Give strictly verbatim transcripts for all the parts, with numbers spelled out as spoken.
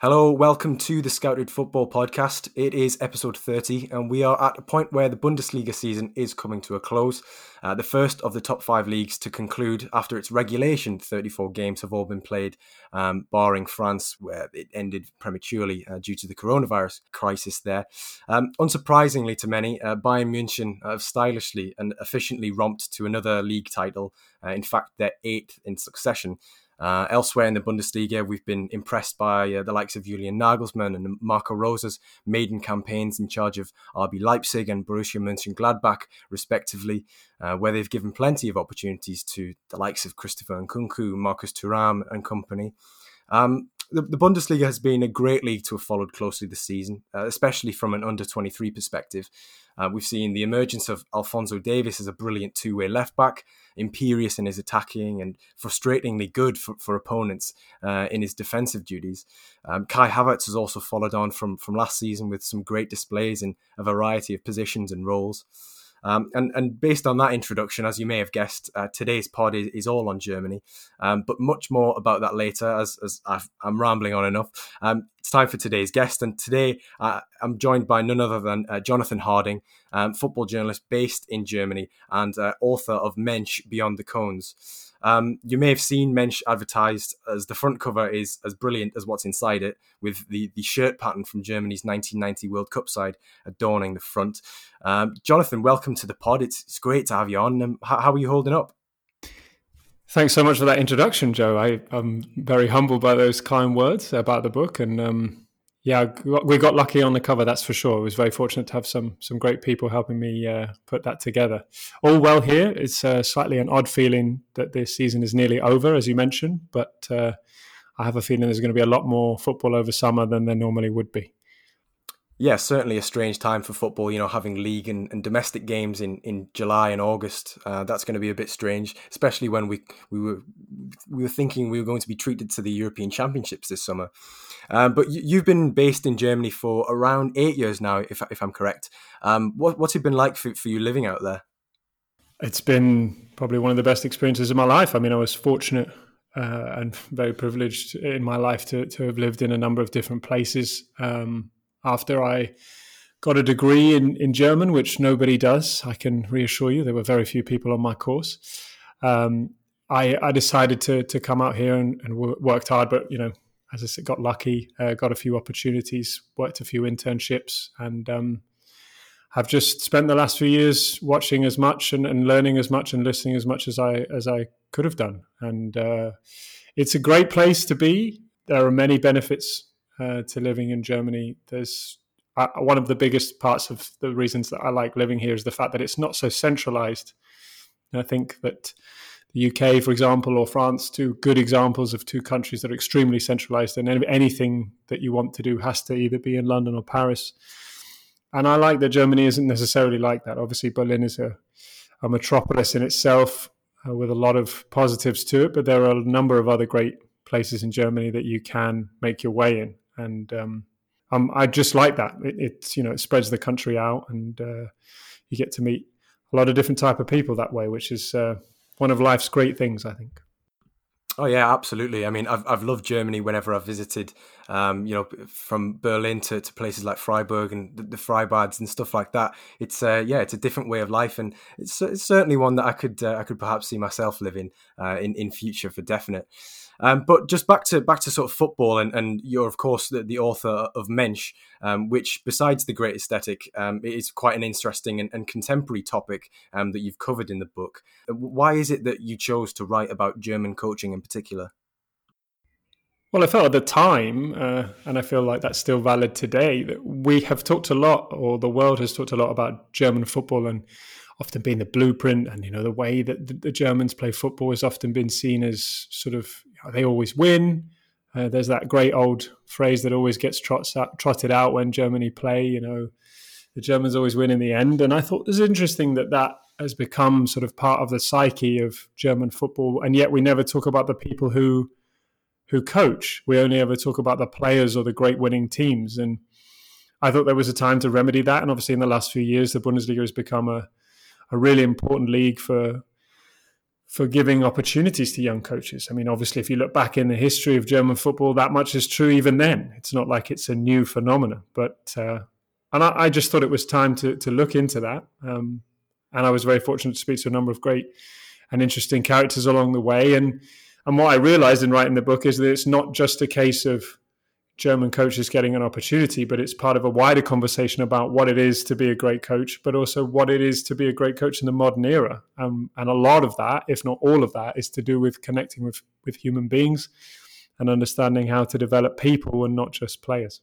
Hello, welcome to the Scouted Football Podcast. It is episode thirty and we are at a point where the Bundesliga season is coming to a close. Uh, the first of the top five leagues to conclude after its regulation. Thirty-four games have all been played, um, barring France, where it ended prematurely uh, due to the coronavirus crisis there. Um, unsurprisingly to many, uh, Bayern München have stylishly and efficiently romped to another league title, uh, in fact their eighth in succession. Uh, elsewhere in the Bundesliga, we've been impressed by uh, the likes of Julian Nagelsmann and Marco Rose's maiden campaigns in charge of R B Leipzig and Borussia Mönchengladbach, respectively, uh, where they've given plenty of opportunities to the likes of Christopher Nkunku, Marcus Thuram and company. Um, the, the Bundesliga has been a great league to have followed closely this season, uh, especially from an under twenty-three perspective. Uh, we've seen the emergence of Alphonso Davies as a brilliant two-way left-back, imperious in his attacking and frustratingly good for, for opponents uh, in his defensive duties. Um, Kai Havertz has also followed on from, from last season with some great displays in a variety of positions and roles. Um, and, and based on that introduction, as you may have guessed, uh, today's pod is, is all on Germany, um, but much more about that later as, as I've, I'm rambling on enough. Um, it's time for today's guest, and today uh, I'm joined by none other than uh, Jonathan Harding, um, football journalist based in Germany and uh, author of Mensch Beyond the Cones. Um, you may have seen Mensch advertised, as the front cover is as brilliant as what's inside it, with the, the shirt pattern from Germany's nineteen ninety World Cup side adorning the front. Um, Jonathan, welcome to the pod. It's, it's great to have you on. Um, how, how are you holding up? Thanks so much for that introduction, Joe. I, I'm very humbled by those kind words about the book. And um, yeah, we got lucky on the cover, that's for sure. I was very fortunate to have some some great people helping me uh, put that together. All well here. It's uh, slightly an odd feeling that this season is nearly over, as you mentioned. But uh, I have a feeling there's going to be a lot more football over summer than there normally would be. Yeah, certainly a strange time for football, you know, having league and, and domestic games in, in July and August. Uh, that's going to be a bit strange, especially when we we were we were thinking we were going to be treated to the European Championships this summer. Um, but you, you've been based in Germany for around eight years now, if if I'm correct. Um, what, what's it been like for, for you living out there? It's been probably one of the best experiences of my life. I mean, I was fortunate uh, and very privileged in my life to, to have lived in a number of different places. Um After I got a degree in, in German, which nobody does, I can reassure you, there were very few people on my course. Um, I, I decided to to come out here and, and worked hard, but, you know, as I said, got lucky, uh, got a few opportunities, worked a few internships, and um, have just spent the last few years watching as much and, and learning as much and listening as much as I as I could have done. And uh, it's a great place to be. There are many benefits Uh, to living in Germany. There's uh, one of the biggest parts of the reasons that I like living here is the fact that it's not so centralized. And I think that the U K, for example, or France, two good examples of two countries that are extremely centralized, and anything that you want to do has to either be in London or Paris. And I like that Germany isn't necessarily like that. Obviously, Berlin is a, a metropolis in itself uh, with a lot of positives to it, but there are a number of other great places in Germany that you can make your way in. And um, um, I just like that. It, it's, you know, it spreads the country out, and uh, you get to meet a lot of different type of people that way, which is uh, one of life's great things, I think. Oh yeah, absolutely. I mean, I've I've loved Germany whenever I've visited. Um, you know, from Berlin to, to places like Freiburg and the, the Freibads and stuff like that. It's uh, yeah, it's a different way of life, and it's, it's certainly one that I could uh, I could perhaps see myself living uh, in in future for definite. Um, but just back to back to sort of football, and, and you're of course the, the author of Mensch, um, which besides the great aesthetic, um, is quite an interesting and, and contemporary topic um, that you've covered in the book. Why is it that you chose to write about German coaching in particular? Well, I felt at the time, uh, and I feel like that's still valid today, that we have talked a lot, or the world has talked a lot about German football, and often being the blueprint, and, you know, the way that the Germans play football has often been seen as sort of, you know, they always win. Uh, there's that great old phrase that always gets trots out, trotted out when Germany play, you know, the Germans always win in the end. And I thought it was interesting that that has become sort of part of the psyche of German football. And yet we never talk about the people who who coach. We only ever talk about the players or the great winning teams. And I thought there was a time to remedy that. And obviously in the last few years, the Bundesliga has become a, a really important league for for giving opportunities to young coaches. I mean, obviously, if you look back in the history of German football, that much is true even then. It's not like it's a new phenomenon. But uh, and I, I just thought it was time to to look into that. Um, and I was very fortunate to speak to a number of great and interesting characters along the way. And and what I realized in writing the book is that it's not just a case of German coaches getting an opportunity, but it's part of a wider conversation about what it is to be a great coach, but also what it is to be a great coach in the modern era. Um, and a lot of that, if not all of that, is to do with connecting with, with human beings and understanding how to develop people and not just players.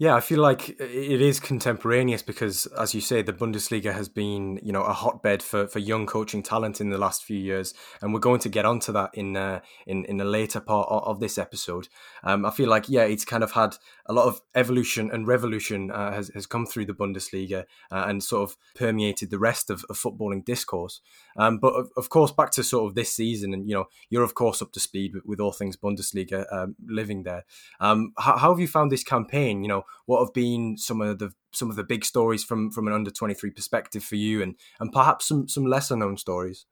Yeah, I feel like it is contemporaneous because, as you say, the Bundesliga has been, you know, a hotbed for, for young coaching talent in the last few years, and we're going to get onto that in uh, in in a later part of this episode. Um, I feel like, yeah, it's kind of had a lot of evolution and revolution uh, has has come through the Bundesliga uh, and sort of permeated the rest of, of footballing discourse. Um, but of, of course, back to sort of this season, and you know, you're of course up to speed with, with all things Bundesliga, um, living there. Um, how, how have you found this campaign? You know, what have been some of the some of the big stories from from an under twenty-three perspective for you, and and perhaps some some lesser known stories?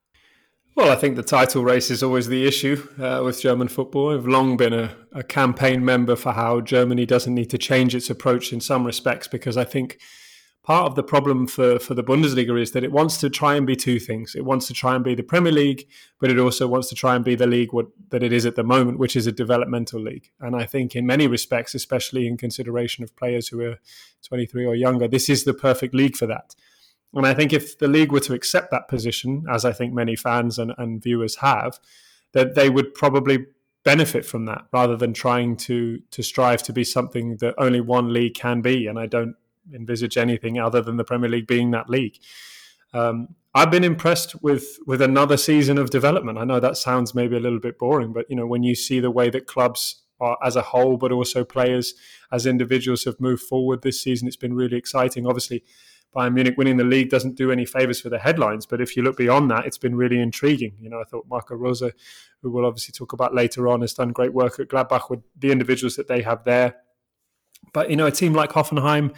Well, I think the title race is always the issue uh, with German football. I've long been a, a campaign member for how Germany doesn't need to change its approach in some respects, because I think part of the problem for, for the Bundesliga is that it wants to try and be two things. It wants to try and be the Premier League, but it also wants to try and be the league what, that it is at the moment, which is a developmental league. And I think in many respects, especially in consideration of players who are twenty-three or younger, this is the perfect league for that. And I think if the league were to accept that position, as I think many fans and, and viewers have, that they would probably benefit from that rather than trying to to strive to be something that only one league can be. And I don't envisage anything other than the Premier League being that league. Um, I've been impressed with with another season of development. I know that sounds maybe a little bit boring, but you know, when you see the way that clubs are as a whole, but also players as individuals have moved forward this season, it's been really exciting. Obviously, Bayern Munich winning the league doesn't do any favours for the headlines, but if you look beyond that, it's been really intriguing. You know, I thought Marco Rose, who we'll obviously talk about later on, has done great work at Gladbach with the individuals that they have there. But you know, a team like Hoffenheim,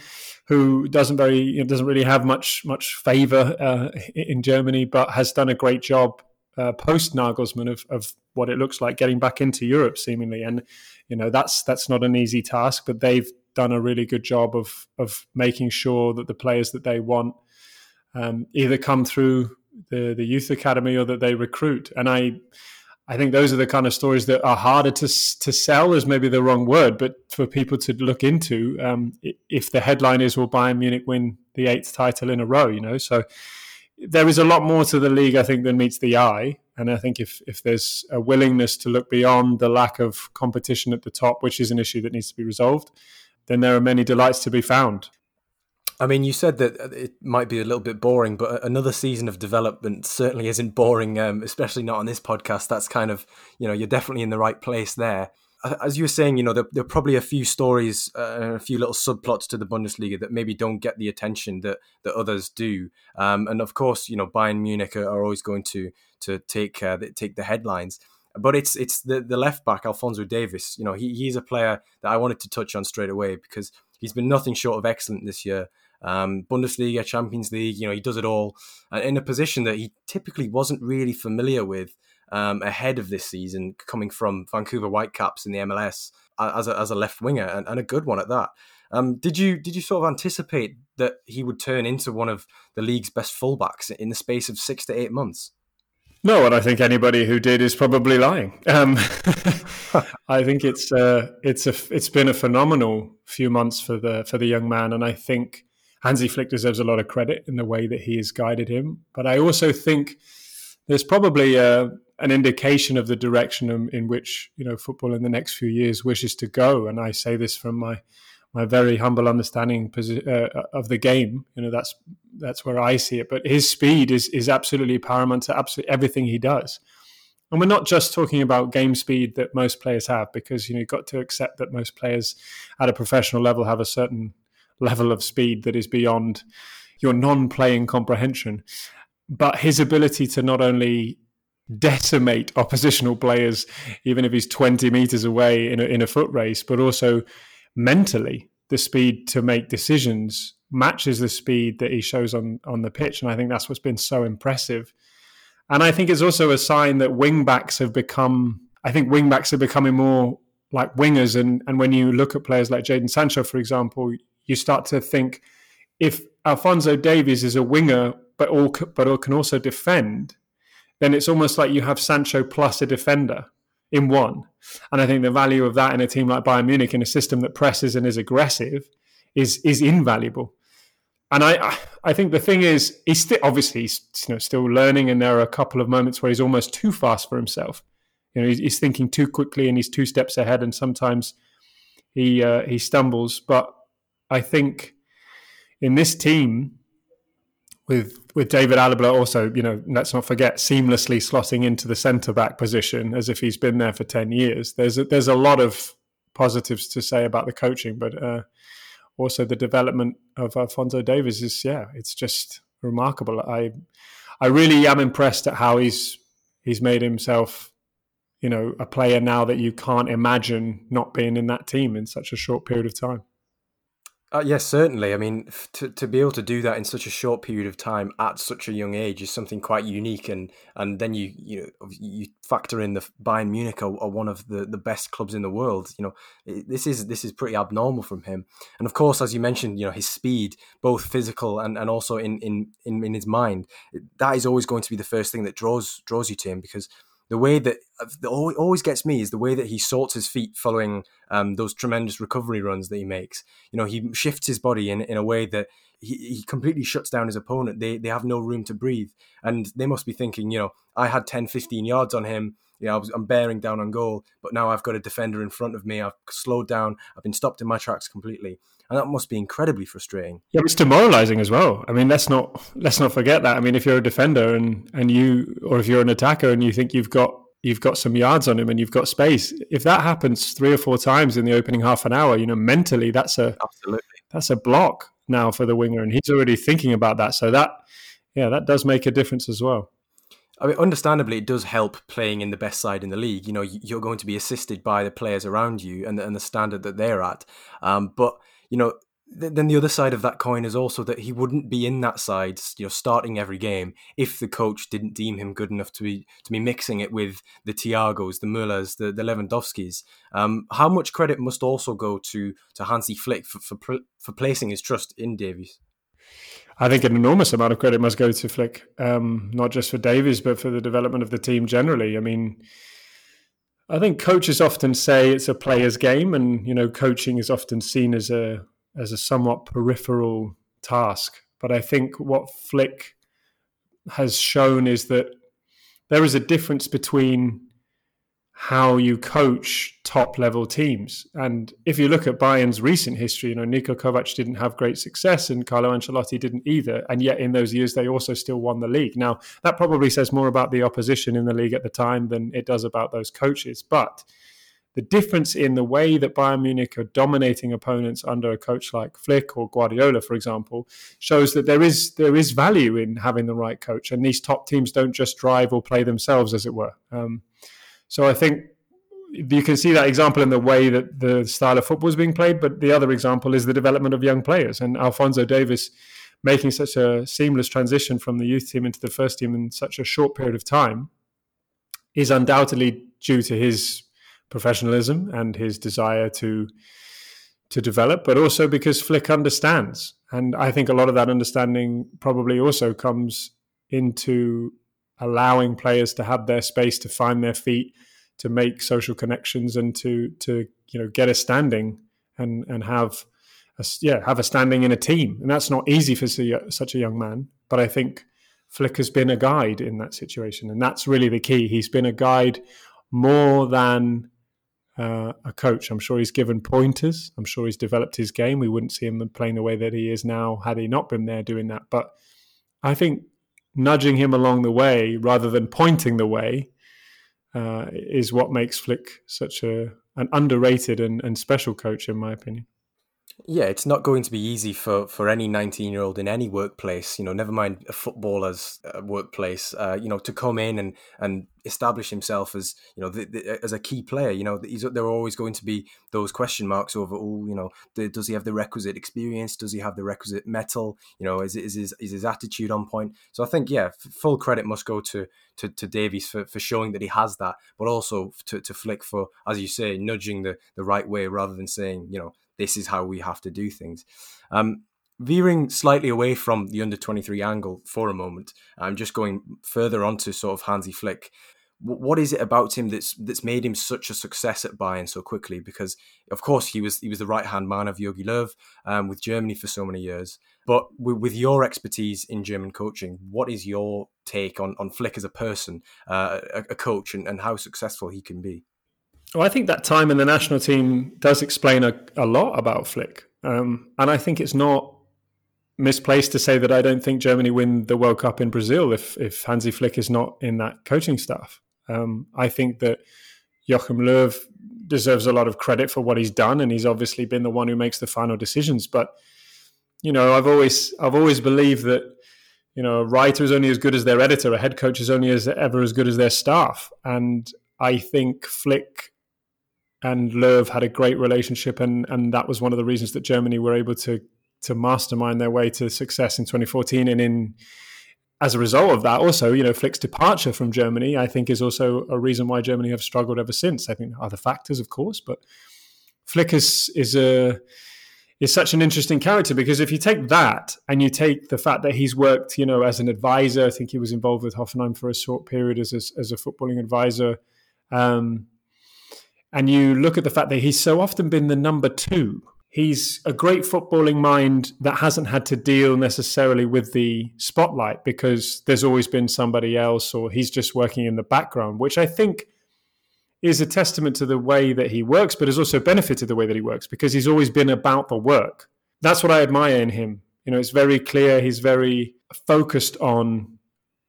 who doesn't very you know, doesn't really have much much favour uh, in Germany, but has done a great job uh, post Nagelsmann of, of what it looks like getting back into Europe, seemingly. And you know, that's that's not an easy task, but they've done a really good job of of making sure that the players that they want um, either come through the, the youth academy or that they recruit. And I I think those are the kind of stories that are harder to to sell, is maybe the wrong word, but for people to look into um, if the headline is, will Bayern Munich win the eighth title in a row? You know, so there is a lot more to the league, I think, than meets the eye. And I think if, if there's a willingness to look beyond the lack of competition at the top, which is an issue that needs to be resolved, then there are many delights to be found. I mean, you said that it might be a little bit boring, but another season of development certainly isn't boring, um, especially not on this podcast. That's kind of, you know, you're definitely in the right place there. As you were saying, you know, there, there are probably a few stories uh, and a few little subplots to the Bundesliga that maybe don't get the attention that, that others do. Um, and of course, you know, Bayern Munich are, are always going to to take uh, take the headlines. But it's it's the, the left back, Alphonso Davies. You know, he he's a player that I wanted to touch on straight away because he's been nothing short of excellent this year. Um, Bundesliga, Champions League, you know, he does it all. And in a position that he typically wasn't really familiar with um, ahead of this season, coming from Vancouver Whitecaps in the M L S as a, as a left winger, and, and a good one at that. Um, did you did you sort of anticipate that he would turn into one of the league's best fullbacks in the space of six to eight months? No, and I think anybody who did is probably lying. Um, I think it's uh, it's a it's been a phenomenal few months for the for the young man, and I think Hansi Flick deserves a lot of credit in the way that he has guided him. But I also think there's probably a, an indication of the direction in, in which, you know, football in the next few years wishes to go. And I say this from my my very humble understanding uh, of the game. You know, that's. That's where I see it. But his speed is is absolutely paramount to absolutely everything he does. And we're not just talking about game speed that most players have, because, you know, you've got to accept that most players at a professional level have a certain level of speed that is beyond your non-playing comprehension. But his ability to not only decimate oppositional players, even if he's twenty meters away in a, in a foot race, but also mentally, the speed to make decisions matches the speed that he shows on, on the pitch. And I think that's what's been so impressive. And I think it's also a sign that wing-backs have become, I think wing-backs are becoming more like wingers. And, and when you look at players like Jadon Sancho, for example, you start to think, if Alphonso Davies is a winger, but all, but all can also defend, then it's almost like you have Sancho plus a defender in one. And I think the value of that in a team like Bayern Munich, in a system that presses and is aggressive, is is invaluable. And I I think the thing is, he's still, obviously he's, you know, still learning, and there are a couple of moments where he's almost too fast for himself. You know, he's, he's thinking too quickly and he's two steps ahead, and sometimes he uh, he stumbles. But I think in this team, with with David Alaba also, you know, let's not forget, seamlessly slotting into the centre-back position as if he's been there for ten years. There's a, there's a lot of positives to say about the coaching, but uh, also the development of Alphonso Davies is, yeah, it's just remarkable. I I really am impressed at how he's he's made himself, you know, a player now that you can't imagine not being in that team in such a short period of time. Uh, yes, certainly. I mean, to to be able to do that in such a short period of time at such a young age is something quite unique. And and then you you know, you factor in the Bayern Munich are, are one of the, the best clubs in the world. You know, this is this is pretty abnormal from him. And of course, as you mentioned, you know, his speed, both physical and, and also in, in, in, in his mind, that is always going to be the first thing that draws draws you to him, because the way that always gets me is the way that he sorts his feet following um, those tremendous recovery runs that he makes. You know, he shifts his body in, in a way that he, he completely shuts down his opponent. They they have no room to breathe. And they must be thinking, you know, I had ten, fifteen yards on him. You know, I was, I'm bearing down on goal, but now I've got a defender in front of me. I've slowed down. I've been stopped in my tracks completely. And that must be incredibly frustrating. Yeah, it's demoralizing as well. I mean, let's not let's not forget that. I mean, if you're a defender and, and you, or if you're an attacker and you think you've got you've got some yards on him and you've got space, if that happens three or four times in the opening half an hour, you know, mentally that's a absolutely that's a block now for the winger, and he's already thinking about that. So that, yeah, that does make a difference as well. I mean, understandably, it does help playing in the best side in the league. You know, you're going to be assisted by the players around you and the, and the standard that they're at. Um, but you know, then the other side of that coin is also that he wouldn't be in that side, you know, starting every game if the coach didn't deem him good enough to be to be mixing it with the Thiagos, the Müllers, the, the Lewandowskis. Um, how much credit must also go to to Hansi Flick for, for for placing his trust in Davies? I think an enormous amount of credit must go to Flick, um, not just for Davies, but for the development of the team generally. I mean, I think coaches often say it's a player's game, and you know, coaching is often seen as a as a somewhat peripheral task. But I think what Flick has shown is that there is a difference between how you coach top level teams. And if you look at Bayern's recent history, you know, Niko Kovac didn't have great success and Carlo Ancelotti didn't either. And yet in those years, they also still won the league. Now, that probably says more about the opposition in the league at the time than it does about those coaches. But the difference in the way that Bayern Munich are dominating opponents under a coach like Flick or Guardiola, for example, shows that there is there is value in having the right coach. And these top teams don't just drive or play themselves, as it were. Um So I think you can see that example in the way that the style of football is being played, but the other example is the development of young players, and Alphonso Davies making such a seamless transition from the youth team into the first team in such a short period of time is undoubtedly due to his professionalism and his desire to to develop, but also because Flick understands. And I think a lot of that understanding probably also comes into allowing players to have their space, to find their feet, to make social connections, and to to you know get a standing and and have a, yeah have a standing in a team. And that's not easy for such a young man. But I think Flick has been a guide in that situation, and that's really the key. He's been a guide more than uh, a coach. I'm sure he's given pointers. I'm sure he's developed his game. We wouldn't see him playing the way that he is now had he not been there doing that. But I think nudging him along the way rather than pointing the way uh, is what makes Flick such a an underrated and, and special coach, in my opinion. Yeah, it's not going to be easy for, for any nineteen-year-old in any workplace, you know, never mind a footballer's uh, workplace, uh, you know, to come in and, and establish himself as, you know, the, the, as a key player. You know, he's, there are always going to be those question marks over, oh, you know, the, does he have the requisite experience? Does he have the requisite mettle? You know, is is his is his attitude on point? So I think, yeah, f- full credit must go to to, to Davies for, for showing that he has that, but also to, to Flick for, as you say, nudging the, the right way rather than saying, you know, this is how we have to do things. Um, Veering slightly away from the under twenty-three angle for a moment, I'm just going further on to sort of Hansi Flick. What is it about him that's that's made him such a success at Bayern so quickly? Because of course he was he was the right hand man of Jogi Löw um, with Germany for so many years. But with your expertise in German coaching, what is your take on, on Flick as a person, uh, a, a coach, and, and how successful he can be? Well, I think that time in the national team does explain a, a lot about Flick, um, and I think it's not misplaced to say that I don't think Germany win the World Cup in Brazil if if Hansi Flick is not in that coaching staff. Um, I think that Joachim Löw deserves a lot of credit for what he's done, and he's obviously been the one who makes the final decisions. But you know, I've always I've always believed that you know a writer is only as good as their editor, a head coach is only as ever as good as their staff, and I think Flick and Löw had a great relationship, and and that was one of the reasons that Germany were able to. to mastermind their way to success in twenty fourteen. And in, as a result of that also, you know, Flick's departure from Germany, I think is also a reason why Germany have struggled ever since. I think other factors, of course, but Flick is, is a, is such an interesting character, because if you take that and you take the fact that he's worked, you know, as an advisor, I think he was involved with Hoffenheim for a short period as a, as a footballing advisor. Um, and you look at the fact that he's so often been the number two. He's a great footballing mind that hasn't had to deal necessarily with the spotlight because there's always been somebody else, or he's just working in the background, which I think is a testament to the way that he works, but has also benefited the way that he works because he's always been about the work. That's what I admire in him. You know, it's very clear. He's very focused on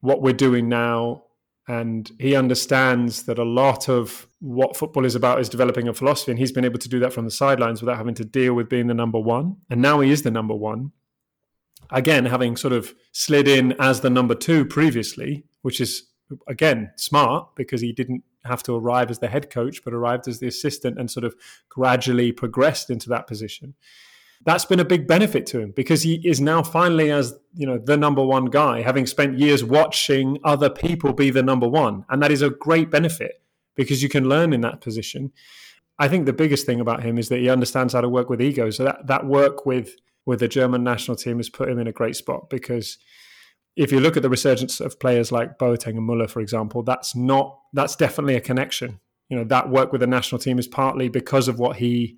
what we're doing now. And he understands that a lot of what football is about is developing a philosophy. And he's been able to do that from the sidelines without having to deal with being the number one. And now he is the number one. Again, having sort of slid in as the number two previously, which is, again, smart because he didn't have to arrive as the head coach, but arrived as the assistant and sort of gradually progressed into that position. That's been a big benefit to him because he is now finally, as you know, the number one guy, having spent years watching other people be the number one. And that is a great benefit because you can learn in that position. I think the biggest thing about him is that he understands how to work with ego. So that, that work with, with the German national team has put him in a great spot, because if you look at the resurgence of players like Boateng and Müller, for example, that's not, that's definitely a connection. You know, that work with the national team is partly because of what he,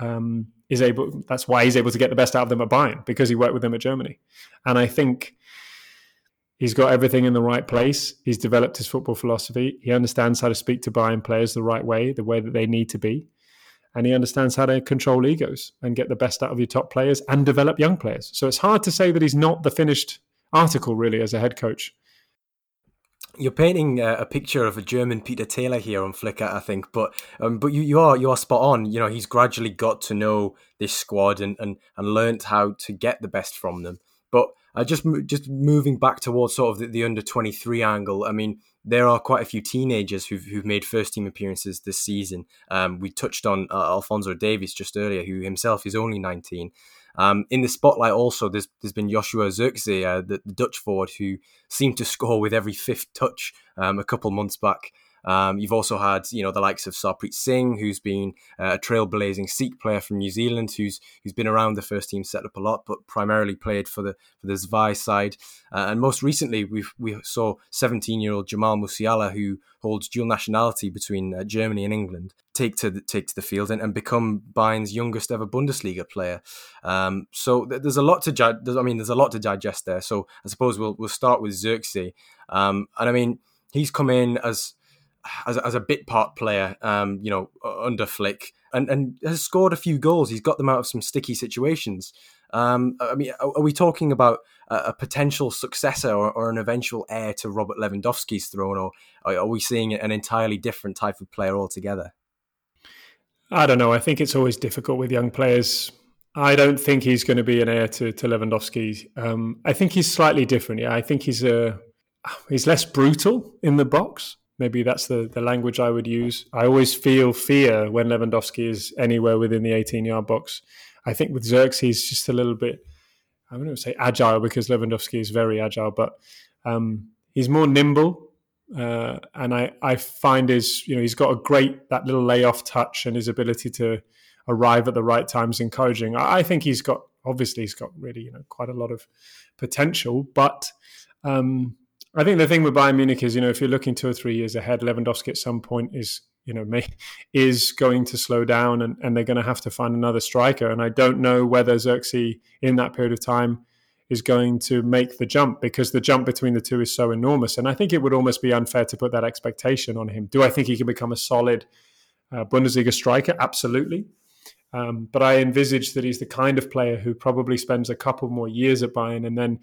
um, is able, that's why he's able to get the best out of them at Bayern, because he worked with them at Germany. And I think he's got everything in the right place. He's developed his football philosophy. He understands how to speak to Bayern players the right way, the way that they need to be. And he understands how to control egos and get the best out of your top players and develop young players. So it's hard to say that he's not the finished article, really, as a head coach. You're painting a picture of a German Peter Taylor here on Flickr, I think, but um, but you, you are you are spot on. You know, he's gradually got to know this squad and and and learnt how to get the best from them. But uh, just just moving back towards sort of the, the under twenty-three angle. I mean, there are quite a few teenagers who've who've made first team appearances this season. Um, we touched on uh, Alphonso Davies just earlier, who himself is only nineteen. Um, in the spotlight also, there's there's been Joshua Zirkzee, uh, the, the Dutch forward, who seemed to score with every fifth touch um, a couple months back. Um, you've also had, you know, the likes of Sarpreet Singh, who's been uh, a trailblazing Sikh player from New Zealand, who's who's been around the first team setup a lot, but primarily played for the for the Zvezda side. Uh, and most recently, we we saw seventeen-year-old Jamal Musiala, who holds dual nationality between uh, Germany and England, take to the, take to the field and, and become Bayern's youngest ever Bundesliga player. Um, so th- there's a lot to gi- I mean, there's a lot to digest there. So I suppose we'll we'll start with Zirkzee, um, and I mean he's come in as as as a bit part player, um, you know, under Flick, and and has scored a few goals. He's got them out of some sticky situations. Um, I mean, are, are we talking about a, a potential successor or, or an eventual heir to Robert Lewandowski's throne, or are we seeing an entirely different type of player altogether? I don't know. I think it's always difficult with young players. I don't think he's going to be an heir to, to Lewandowski. Um, I think he's slightly different. Yeah, I think he's a he's less brutal in the box. Maybe that's the, the language I would use. I always feel fear when Lewandowski is anywhere within the eighteen-yard box. I think with Zirkzee, he's just a little bit, I wouldn't say agile because Lewandowski is very agile, but um, he's more nimble. Uh, and I, I find his, you know, he's got a great, that little layoff touch, and his ability to arrive at the right time is encouraging. I, I think he's got, obviously he's got really, you know, quite a lot of potential, but um, I think the thing with Bayern Munich is, you know, if you're looking two or three years ahead, Lewandowski at some point is, you know, may, is going to slow down, and, and they're going to have to find another striker. And I don't know whether Zirkzee in that period of time is going to make the jump, because the jump between the two is so enormous. And I think it would almost be unfair to put that expectation on him. Do I think he can become a solid uh, Bundesliga striker? Absolutely. Um, but I envisage that he's the kind of player who probably spends a couple more years at Bayern. And then,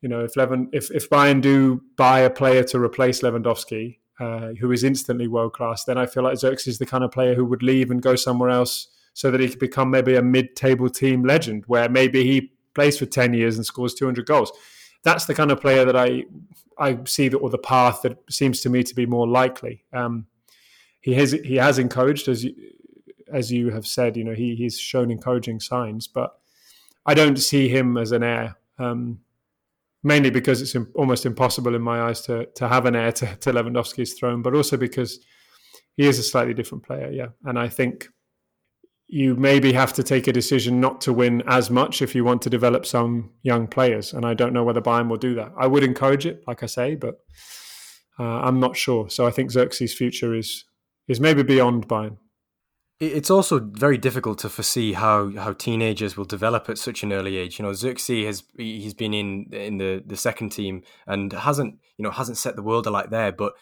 you know, if Lewand- if, if Bayern do buy a player to replace Lewandowski, uh, who is instantly world-class, then I feel like Zirkzee is the kind of player who would leave and go somewhere else so that he could become maybe a mid-table team legend, where maybe he plays for ten years and scores two hundred goals. That's the kind of player that I I see, that, or the path that seems to me to be more likely. Um, he has he has encouraged, as you, as you have said, you know, he he's shown encouraging signs, but I don't see him as an heir, um, mainly because it's almost impossible in my eyes to to have an heir to, to Lewandowski's throne, but also because he is a slightly different player, yeah. And I think you maybe have to take a decision not to win as much if you want to develop some young players. And I don't know whether Bayern will do that. I would encourage it, like I say, but uh, I'm not sure. So I think Xerxes' future is is maybe beyond Bayern. It's also very difficult to foresee how, how teenagers will develop at such an early age. You know, Zirkzee has he's been in in the, the second team and hasn't you know hasn't set the world alight there, but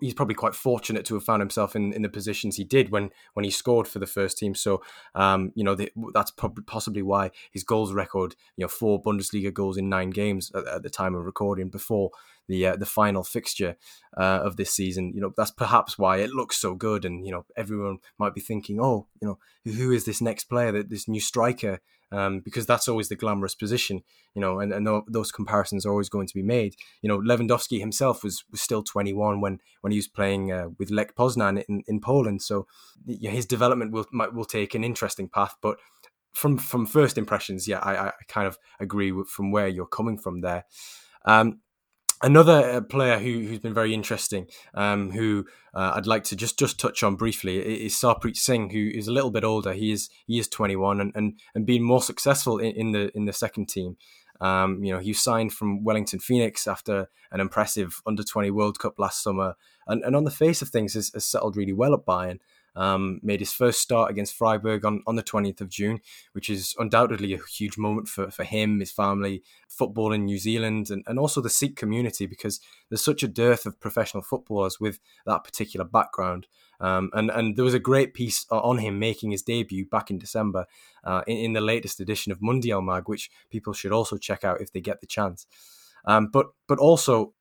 he's probably quite fortunate to have found himself in, in the positions he did when when he scored for the first team. So, um, you know, the, that's probably possibly why his goals record, you know, four Bundesliga goals in nine games at, at the time of recording before the uh, the final fixture uh, of this season. You know, that's perhaps why it looks so good. And, you know, everyone might be thinking, oh, you know, who is this next player, that this new striker? Um, because that's always the glamorous position, you know, and, and th- those comparisons are always going to be made. You know, Lewandowski himself was, was still twenty-one when, when he was playing uh, with Lech Poznan in, in Poland. So yeah, his development will might, will take an interesting path. But from from first impressions, yeah, I, I kind of agree with, from where you're coming from there. Um, Another player who, who's been very interesting, um, who uh, I'd like to just, just touch on briefly, is Sarpreet Singh, who is a little bit older. He is he is twenty-one and and, and been more successful in, in the in the second team. Um, you know, he signed from Wellington Phoenix after an impressive under twenty World Cup last summer, and, and on the face of things, has, has settled really well at Bayern. Um, made his first start against Freiburg on, on the twentieth of June, which is undoubtedly a huge moment for, for him, his family, football in New Zealand, and, and also the Sikh community, because there's such a dearth of professional footballers with that particular background. Um, and, and there was a great piece on him making his debut back in December uh, in, in the latest edition of Mundial Mag, which people should also check out if they get the chance. Um, but but also...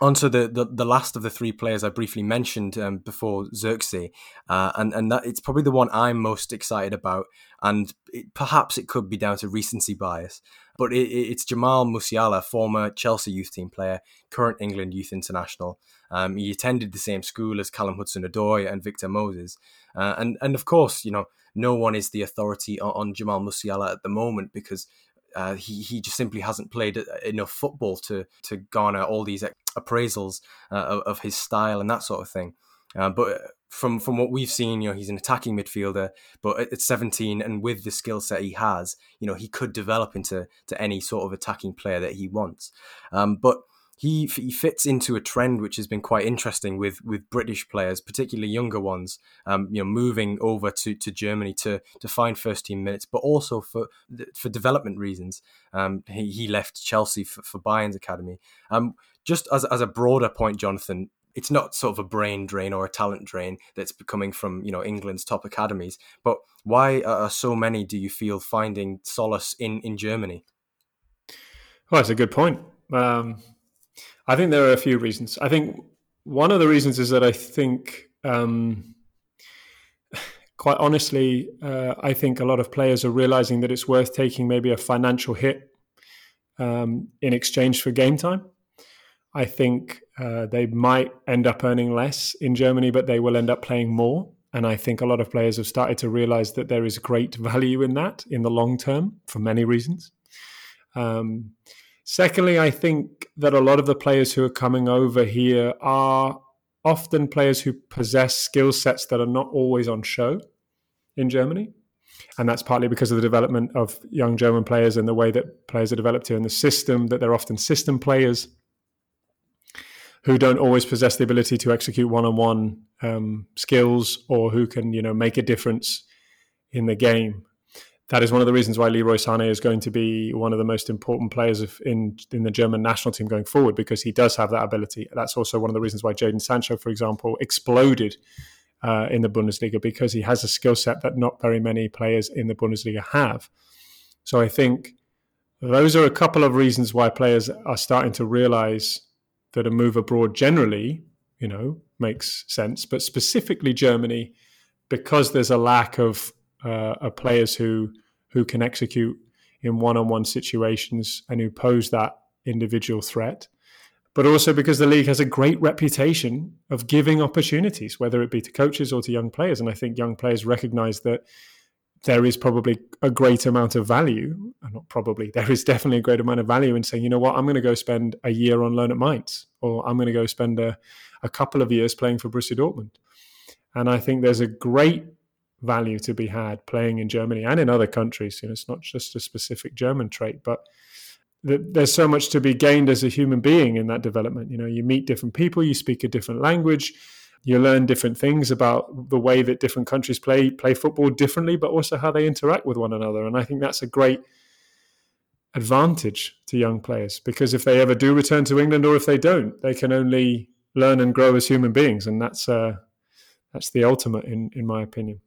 Onto the, the the last of the three players I briefly mentioned um, before Zirkzee, uh, and and that it's probably the one I'm most excited about, and it, perhaps it could be down to recency bias, but it, it's Jamal Musiala, former Chelsea youth team player, current England youth international. Um, he attended the same school as Callum Hudson-Odoi and Victor Moses, uh, and and of course, you know, no one is the authority on, on Jamal Musiala at the moment, because Uh, he he just simply hasn't played enough football to to garner all these appraisals uh, of, of his style and that sort of thing. Uh, but from from what we've seen, you know, he's an attacking midfielder. But at, at seventeen, and with the skill set he has, you know, he could develop into to any sort of attacking player that he wants. Um, but he he fits into a trend which has been quite interesting with with British players, particularly younger ones, um, you know, moving over to, to Germany to to find first team minutes, but also for for development reasons. Um, he, he left Chelsea for, for Bayern's academy. Um, just as as a broader point, Jonathan, it's not sort of a brain drain or a talent drain that's coming from, you know, England's top academies. But why are so many, do you feel, finding solace in in Germany? Well, that's a good point. Um... I think there are a few reasons. I think one of the reasons is that I think, um, quite honestly, uh, I think a lot of players are realizing that it's worth taking maybe a financial hit um, in exchange for game time. I think Uh, they might end up earning less in Germany, but they will end up playing more. And I think a lot of players have started to realize that there is great value in that in the long term for many reasons. Um, secondly, I think that a lot of the players who are coming over here are often players who possess skill sets that are not always on show in Germany. And that's partly because of the development of young German players and the way that players are developed here in the system, that they're often system players who don't always possess the ability to execute one-on-one um, skills, or who can, you know, make a difference in the game. That is one of the reasons why Leroy Sané is going to be one of the most important players of, in in the German national team going forward, because he does have that ability. That's also one of the reasons why Jadon Sancho, for example, exploded uh, in the Bundesliga, because he has a skill set that not very many players in the Bundesliga have. So I think those are a couple of reasons why players are starting to realize that a move abroad generally, you know, makes sense, but specifically Germany, because there's a lack of Uh, are players who who can execute in one-on-one situations and who pose that individual threat, but also because the league has a great reputation of giving opportunities, whether it be to coaches or to young players. And I think young players recognize that there is probably a great amount of value, not probably, there is definitely a great amount of value in saying, you know what, I'm going to go spend a year on loan at Mainz, or I'm going to go spend a, a couple of years playing for Borussia Dortmund. And I think there's a great value to be had playing in Germany and in other countries. You know, it's not just a specific German trait, but th- there's so much to be gained as a human being in that development. You know, you meet different people, you speak a different language, you learn different things about the way that different countries play play football differently, but also how they interact with one another. And I think that's a great advantage to young players, because if they ever do return to England, or if they don't, they can only learn and grow as human beings. And that's uh, that's the ultimate, in in my opinion.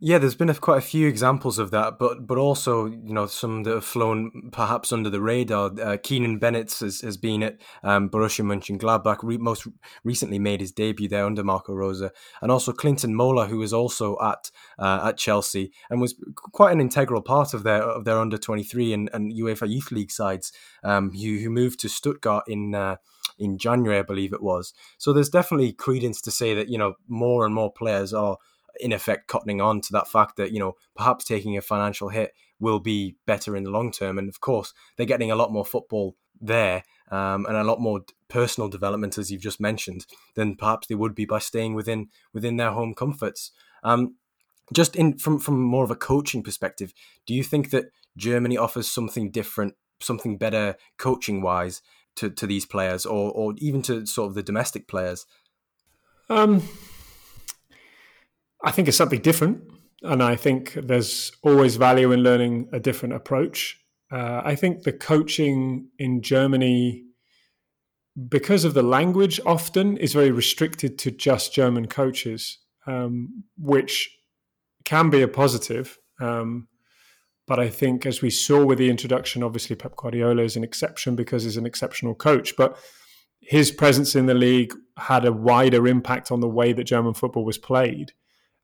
Yeah, there's been a, quite a few examples of that, but but also, you know, some that have flown perhaps under the radar. Uh, Keenan Bennett has, has been at um, Borussia Mönchengladbach, re- most recently made his debut there under Marco Rose, and also Clinton Mola, who was also at uh, at Chelsea and was quite an integral part of their of their under twenty-three and, and UEFA Youth League sides, um, who, who moved to Stuttgart in uh, in January, I believe it was. So there's definitely credence to say that, you know, more and more players are, in effect, cottoning on to that fact that, you know, perhaps taking a financial hit will be better in the long term. And of course, they're getting a lot more football there um, and a lot more personal development, as you've just mentioned, than perhaps they would be by staying within within their home comforts. Um, just in from, from more of a coaching perspective, do you think that Germany offers something different, something better coaching-wise to, to these players, or, or even to sort of the domestic players? Um. I think it's something different, and I think there's always value in learning a different approach. Uh, I think the coaching in Germany, because of the language often, is very restricted to just German coaches, um, which can be a positive. Um, but I think, as we saw with the introduction, obviously Pep Guardiola is an exception because he's an exceptional coach, but his presence in the league had a wider impact on the way that German football was played.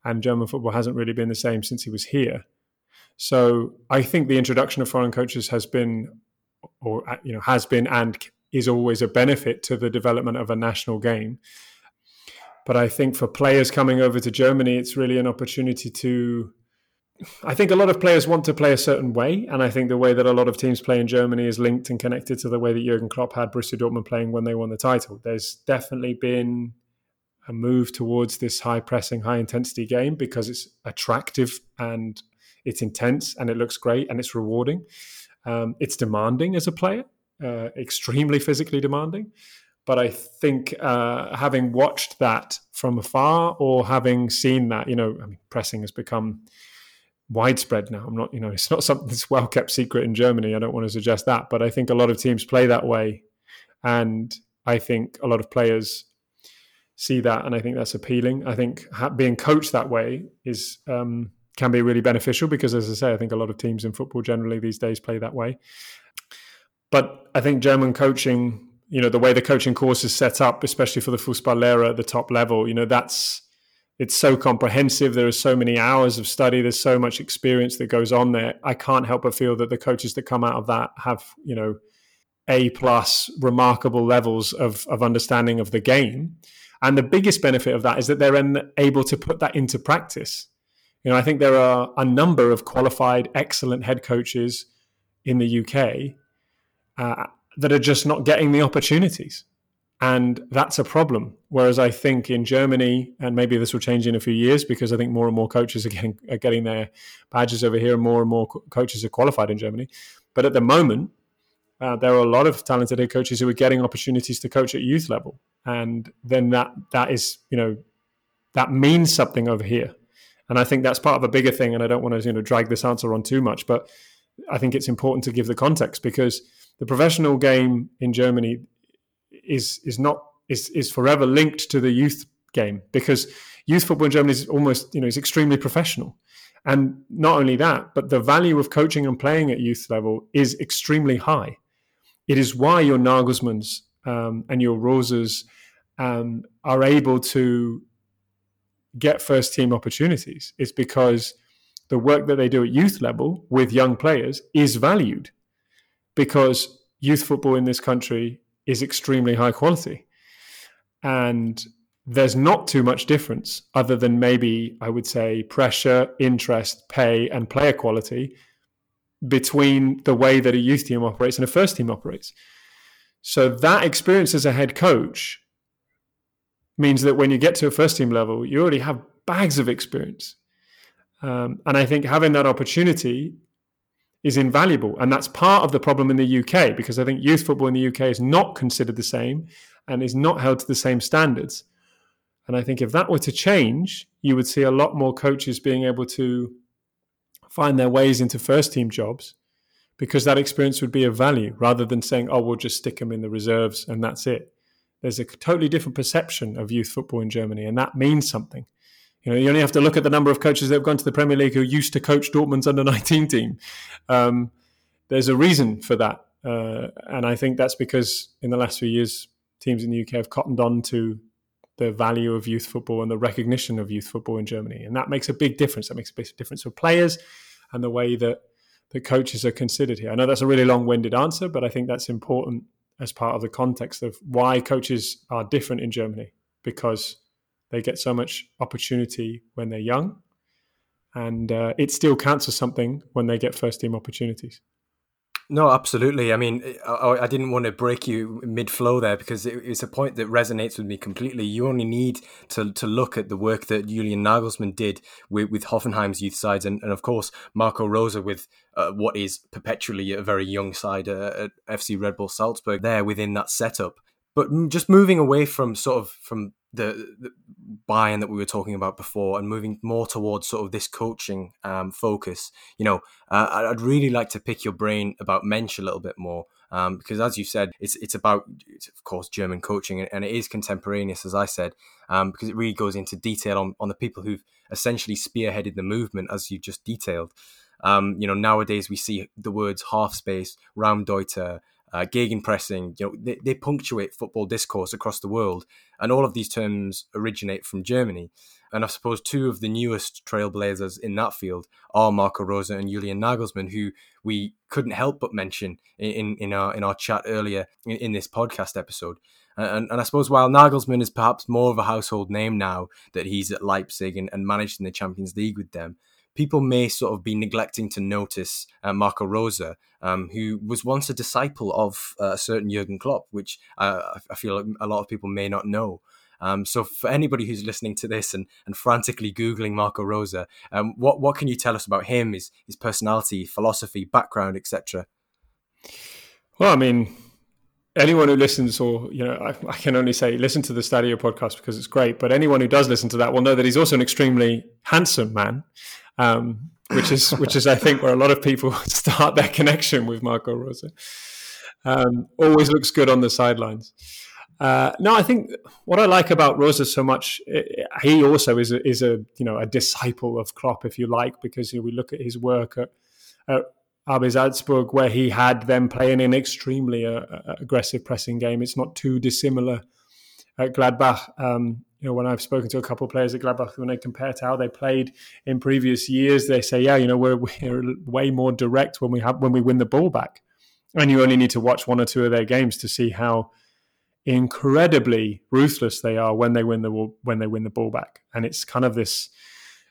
And German football hasn't really been the same since he was here. So I think the introduction of foreign coaches has been, or you know, has been and is always a benefit to the development of a national game. But I think for players coming over to Germany, it's really an opportunity to, I think a lot of players want to play a certain way. And I think the way that a lot of teams play in Germany is linked and connected to the way that Jürgen Klopp had Borussia Dortmund playing when they won the title. There's definitely been a move towards this high pressing, high intensity game because it's attractive and it's intense and it looks great and it's rewarding. Um, it's demanding as a player, uh, extremely physically demanding. But I think uh, having watched that from afar, or having seen that, you know, I mean, pressing has become widespread now. I'm not, you know, it's not something that's well kept secret in Germany. I don't want to suggest that, but I think a lot of teams play that way. And I think a lot of players see that, and I think that's appealing. I think ha- being coached that way is um, can be really beneficial because, as I say, I think a lot of teams in football generally these days play that way. But I think German coaching, you know, the way the coaching course is set up, especially for the Fußballlehrer at the top level, you know, that's it's so comprehensive. There are so many hours of study. There's so much experience that goes on there. I can't help but feel that the coaches that come out of that have, you know, A-plus, remarkable levels of, of understanding of the game. And the biggest benefit of that is that they're then able to put that into practice. You know, I think there are a number of qualified, excellent head coaches in the U K uh, that are just not getting the opportunities. And that's a problem. Whereas I think in Germany, and maybe this will change in a few years because I think more and more coaches are getting, are getting their badges over here and more and more co- coaches are qualified in Germany. But at the moment, Uh, there are a lot of talented head coaches who are getting opportunities to coach at youth level. And then that that is, you know, that means something over here. And I think that's part of a bigger thing. And I don't want to, you know, drag this answer on too much, but I think it's important to give the context because the professional game in Germany is is not is is forever linked to the youth game because youth football in Germany is almost, you know, is extremely professional. And not only that, but the value of coaching and playing at youth level is extremely high. It is why your Nagelsmanns um, and your Roses um, are able to get first-team opportunities. It's because the work that they do at youth level with young players is valued because youth football in this country is extremely high quality. And there's not too much difference other than maybe, I would say, pressure, interest, pay, and player quality between the way that a youth team operates and a first team operates. So that experience as a head coach means that when you get to a first team level, you already have bags of experience. Um, and I think having that opportunity is invaluable. And that's part of the problem in the U K, because I think youth football in the U K is not considered the same and is not held to the same standards. And I think if that were to change, you would see a lot more coaches being able to find their ways into first team jobs because that experience would be of value rather than saying, oh, we'll just stick them in the reserves and that's it. There's a totally different perception of youth football in Germany, and that means something. You know, you only have to look at the number of coaches that have gone to the Premier League who used to coach Dortmund's under nineteen team. Um, there's a reason for that. Uh, and I think that's because in the last few years, teams in the U K have cottoned on to the value of youth football and the recognition of youth football in Germany. And that makes a big difference. That makes a big difference for players and the way that the coaches are considered here. I know that's a really long-winded answer, but I think that's important as part of the context of why coaches are different in Germany, because they get so much opportunity when they're young, and uh, it still counts as something when they get first-team opportunities. No, absolutely. I mean, I, I didn't want to break you mid-flow there because it, it's a point that resonates with me completely. You only need to to look at the work that Julian Nagelsmann did with, with Hoffenheim's youth sides and, and, of course, Marco Rose with uh, what is perpetually a very young side uh, at F C Red Bull Salzburg there within that setup. But just moving away from sort of from the, the Bayern that we were talking about before and moving more towards sort of this coaching um, focus, you know, uh, I'd really like to pick your brain about Mensch a little bit more um, because, as you said, it's it's about, it's of course, German coaching, and it is contemporaneous, as I said, um, because it really goes into detail on, on the people who've essentially spearheaded the movement, as you just detailed. Um, you know, nowadays we see the words half-space, Raumdeuter, Uh, gegenpressing, you know, they, they punctuate football discourse across the world. And all of these terms originate from Germany. And I suppose two of the newest trailblazers in that field are Marco Rose and Julian Nagelsmann, who we couldn't help but mention in, in our in our chat earlier in, in this podcast episode. And, and I suppose while Nagelsmann is perhaps more of a household name now that he's at Leipzig and, and managed in the Champions League with them, people may sort of be neglecting to notice uh, Marco Rose, um, who was once a disciple of uh, a certain Jürgen Klopp, which uh, I feel a lot of people may not know. Um, so for anybody who's listening to this and, and frantically Googling Marco Rose, um, what, what can you tell us about him, his, his personality, philosophy, background, et cetera? Well, I mean, anyone who listens, or, you know, I, I can only say listen to the Stadio podcast because it's great, but anyone who does listen to that will know that he's also an extremely handsome man. Um, which is, which is, I think, where a lot of people start their connection with Marco Rose. Um, always looks good on the sidelines. Uh, no, I think what I like about Rose so much, it, he also is a, is a you know a disciple of Klopp, if you like, because you know, we look at his work at, at R B Salzburg, where he had them playing an extremely uh, aggressive pressing game. It's not too dissimilar at Gladbach. Um, You know, when I've spoken to a couple of players at Gladbach, when they compare to how they played in previous years, they say, yeah, you know, we're, we're way more direct when we have when we win the ball back. And you only need to watch one or two of their games to see how incredibly ruthless they are when they win the when they win the ball back. And it's kind of this,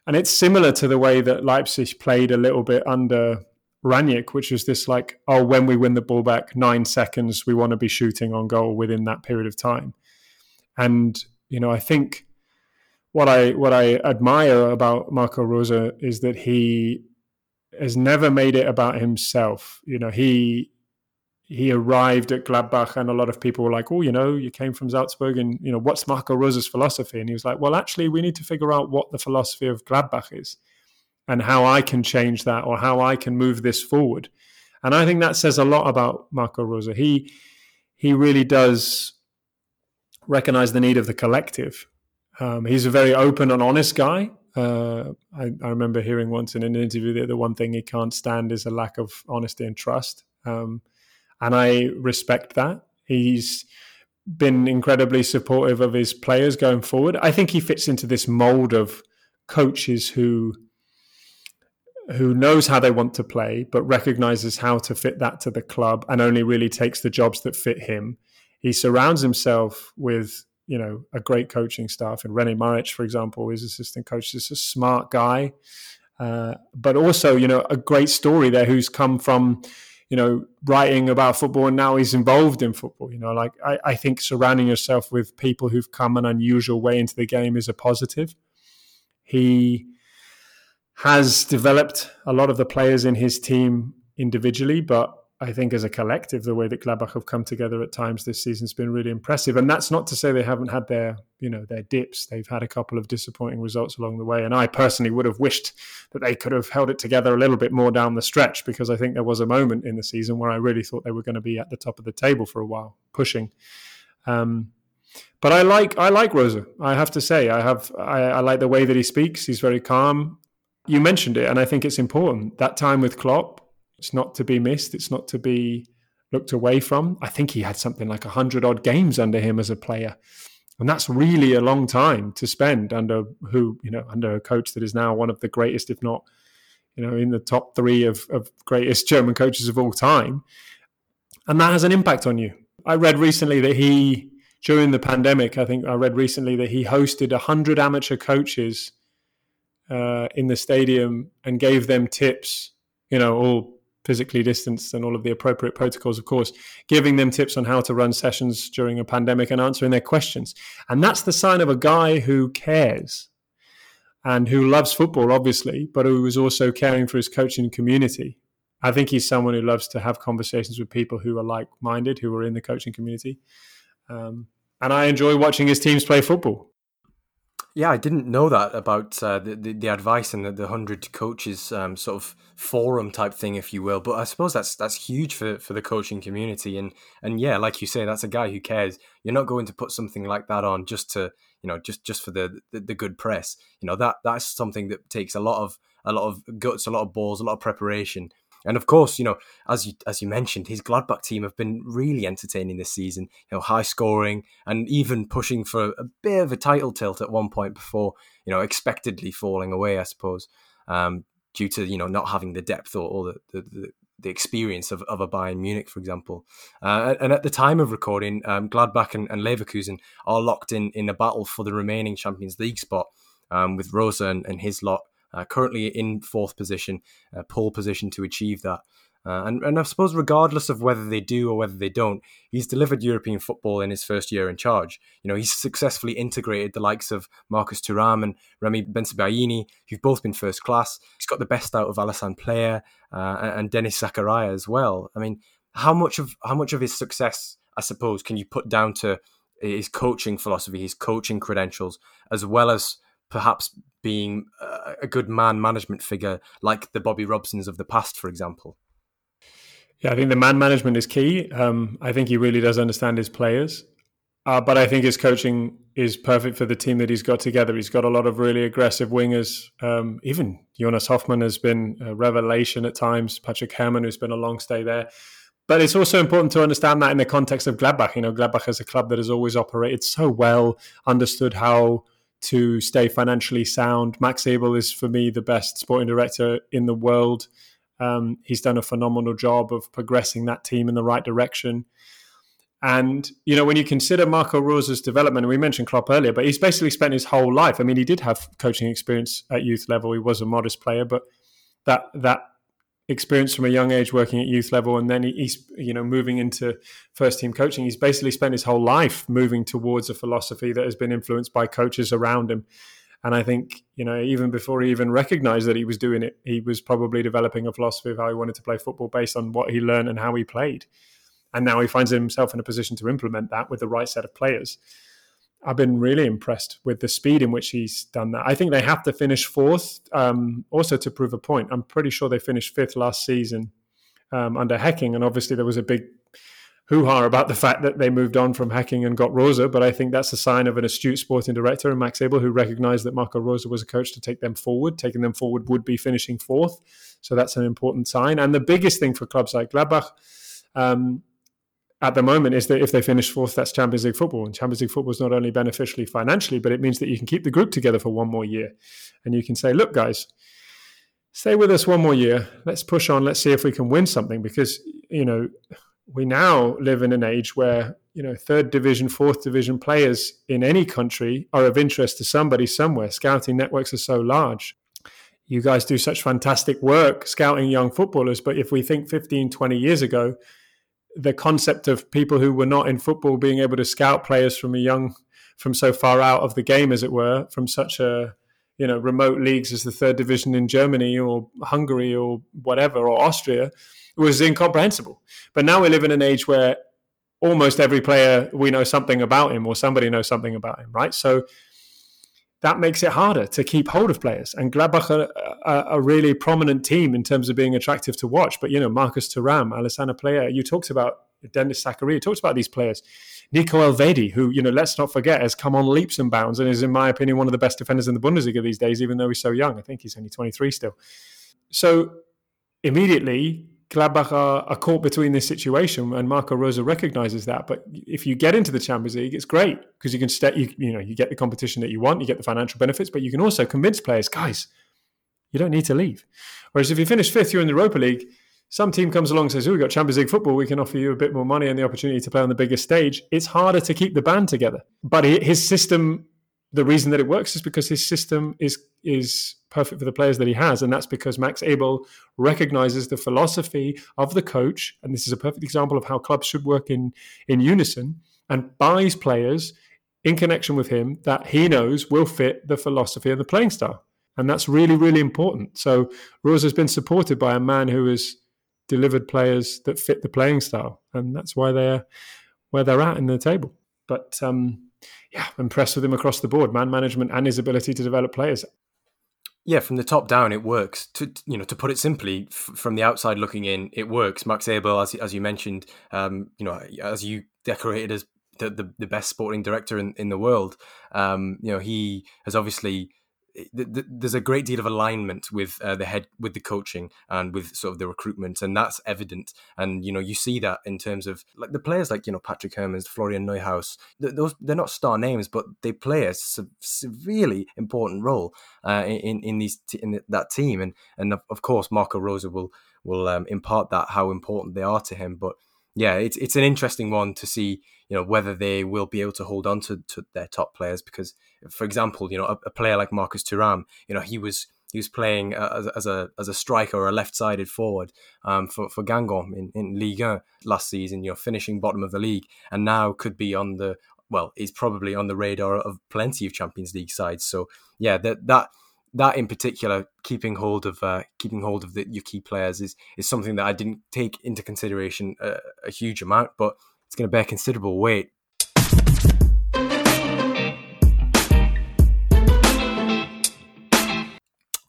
and it's similar to the way that Leipzig played a little bit under Ranić, which was this like, oh, when we win the ball back, nine seconds, we want to be shooting on goal within that period of time. And you know, I think what I what I admire about Marco Rose is that he has never made it about himself. You know, he. He arrived at Gladbach and a lot of people were like, oh, you know, you came from Salzburg and, you know, what's Marco Rose's philosophy? And he was like, well, actually, we need to figure out what the philosophy of Gladbach is and how I can change that or how I can move this forward. And I think that says a lot about Marco Rose. He he really does recognize the need of the collective. Um, he's a very open and honest guy. Uh, I, I remember hearing once in an interview that the one thing he can't stand is a lack of honesty and trust. Um And I respect that. He's been incredibly supportive of his players going forward. I think he fits into this mold of coaches who who knows how they want to play, but recognizes how to fit that to the club and only really takes the jobs that fit him. He surrounds himself with, you know, a great coaching staff. And René Maric, for example, his assistant coach, is a smart guy. Uh, but also, you know, a great story there who's come from, you know, writing about football and now he's involved in football. You know, like I, I think surrounding yourself with people who've come an unusual way into the game is a positive. He has developed a lot of the players in his team individually, but I think as a collective, the way that Gladbach have come together at times this season has been really impressive. And that's not to say they haven't had their, you know, their dips. They've had a couple of disappointing results along the way. And I personally would have wished that they could have held it together a little bit more down the stretch, because I think there was a moment in the season where I really thought they were going to be at the top of the table for a while, pushing. Um, but I like I like Rosa. I have to say, I have I, I like the way that he speaks. He's very calm. You mentioned it, and I think it's important. That time with Klopp, it's not to be missed. It's not to be looked away from. I think he had something like one hundred odd games under him as a player. And that's really a long time to spend under who, you know, under a coach that is now one of the greatest, if not, you know, in the top three of, of greatest German coaches of all time. And that has an impact on you. I read recently that he, during the pandemic, I think I read recently that he hosted one hundred amateur coaches uh, in the stadium and gave them tips, you know, all physically distanced and all of the appropriate protocols, of course, giving them tips on how to run sessions during a pandemic and answering their questions. And that's the sign of a guy who cares and who loves football, obviously, but who is also caring for his coaching community. I think he's someone who loves to have conversations with people who are like-minded, who are in the coaching community. Um, and I enjoy watching his teams play football. Yeah, I didn't know that about uh, the, the the advice and the, the one hundred coaches um, sort of forum type thing, if you will. But I suppose that's that's huge for, for the coaching community. And and yeah, like you say, that's a guy who cares. You're not going to put something like that on just to, you know, just, just for the, the, the good press. You know, that that's something that takes a lot of a lot of guts, a lot of balls, a lot of preparation. And of course, you know, as you as you mentioned, his Gladbach team have been really entertaining this season. You know, high scoring and even pushing for a bit of a title tilt at one point before, you know, expectedly falling away, I suppose, um, due to, you know, not having the depth or, or the, the the experience of, of a Bayern Munich, for example. Uh, and at the time of recording, um, Gladbach and, and Leverkusen are locked in in a battle for the remaining Champions League spot, um, with Rosa and, and his lot. Uh, currently in fourth position, uh, pole position to achieve that. Uh, and, and I suppose regardless of whether they do or whether they don't, he's delivered European football in his first year in charge. You know, he's successfully integrated the likes of Marcus Thuram and Remy Bensebaini, who've both been first class. He's got the best out of Alassane Player uh, and Denis Zakaria as well. I mean, how much of how much of his success, I suppose, can you put down to his coaching philosophy, his coaching credentials, as well as perhaps being a good man management figure like the Bobby Robsons of the past, for example? Yeah, I think the man management is key. Um, I think he really does understand his players. Uh, but I think his coaching is perfect for the team that he's got together. He's got a lot of really aggressive wingers. Um, even Jonas Hoffmann has been a revelation at times. Patrick Herrmann, who's been a long stay there. But it's also important to understand that in the context of Gladbach. You know, Gladbach is a club that has always operated so well, understood how to stay financially sound. Max Eberl is, for me, the best sporting director in the world. Um, he's done a phenomenal job of progressing that team in the right direction. And, you know, when you consider Marco Rose's development, and we mentioned Klopp earlier, but he's basically spent his whole life. I mean, he did have coaching experience at youth level. He was a modest player, but that that experience from a young age working at youth level, and then he, he's, you know, moving into first team coaching, he's basically spent his whole life moving towards a philosophy that has been influenced by coaches around him. And I think, you know, even before he even recognized that he was doing it, he was probably developing a philosophy of how he wanted to play football based on what he learned and how he played. And now he finds himself in a position to implement that with the right set of players. I've been really impressed with the speed in which he's done that. I think they have to finish fourth, um, also to prove a point. I'm pretty sure they finished fifth last season um, under Hecking. And obviously there was a big hoo-ha about the fact that they moved on from Hecking and got Rosa. But I think that's a sign of an astute sporting director and Max Eberl, who recognized that Marco Rosa was a coach to take them forward. Taking them forward would be finishing fourth. So that's an important sign. And the biggest thing for clubs like Gladbach, um, at the moment, is that if they finish fourth, that's Champions League football. And Champions League football is not only beneficially financially, but it means that you can keep the group together for one more year. And you can say, look, guys, stay with us one more year. Let's push on. Let's see if we can win something. Because, you know, we now live in an age where, you know, third division, fourth division players in any country are of interest to somebody somewhere. Scouting networks are so large. You guys do such fantastic work scouting young footballers. But if we think fifteen, twenty years ago, the concept of people who were not in football being able to scout players from a young, from so far out of the game, as it were, from such a, you know, remote leagues as the third division in Germany or Hungary or whatever, or Austria, was incomprehensible. But now we live in an age where almost every player, we know something about him or somebody knows something about him, right? So that makes it harder to keep hold of players. And Gladbach are a really prominent team in terms of being attractive to watch. But, you know, Marcus Thuram, Alassane Player, you talked about Denis Zakaria, you talked about these players. Nico Elvedi, who, you know, let's not forget, has come on leaps and bounds and is, in my opinion, one of the best defenders in the Bundesliga these days, even though he's so young. I think he's only twenty-three still. So immediately, Gladbach are, are caught between this situation, and Marco Rosa recognises that. But if you get into the Champions League, it's great because you can stay, you, you know, you get the competition that you want, you get the financial benefits, but you can also convince players, guys, you don't need to leave. Whereas if you finish fifth, you're in the Europa League, some team comes along and says, oh, we've got Champions League football, we can offer you a bit more money and the opportunity to play on the biggest stage. It's harder to keep the band together. But his system, the reason that it works is because his system is is perfect for the players that he has. And that's because Max Eberl recognizes the philosophy of the coach. And this is a perfect example of how clubs should work in, in unison, and buys players in connection with him that he knows will fit the philosophy and the playing style. And that's really, really important. So Rose has been supported by a man who has delivered players that fit the playing style. And that's why they're where they're at in the table. But, um, yeah, impressed with him across the board, man management and his ability to develop players. Yeah, from the top down, it works. To you know, to put it simply, f- from the outside looking in, it works. Max Eberl, as as you mentioned, um, you know, as you decorated as the the, the best sporting director in, in the world, um, you know, he has obviously. There's a great deal of alignment with uh, the head, with the coaching, and with sort of the recruitment, and that's evident. And you know, you see that in terms of like the players, like you know, Patrick Herrmanns, Florian Neuhaus. Those they're not star names, but they play a se- severely important role uh, in in these t- in that team. And and of course, Marco Rosa will will um, impart that how important they are to him. But yeah, it's it's an interesting one to see, you know, whether they will be able to hold on to, to their top players. Because, for example, you know, a, a player like Marcus Thuram, you know, he was he was playing as, as a as a striker or a left-sided forward um, for for Guingamp in, in Ligue one last season. You know, finishing bottom of the league, and now could be on the well, is probably on the radar of plenty of Champions League sides. So yeah, that that that in particular, keeping hold of uh, keeping hold of the, your key players is is something that I didn't take into consideration a, a huge amount, but it's going to bear considerable weight.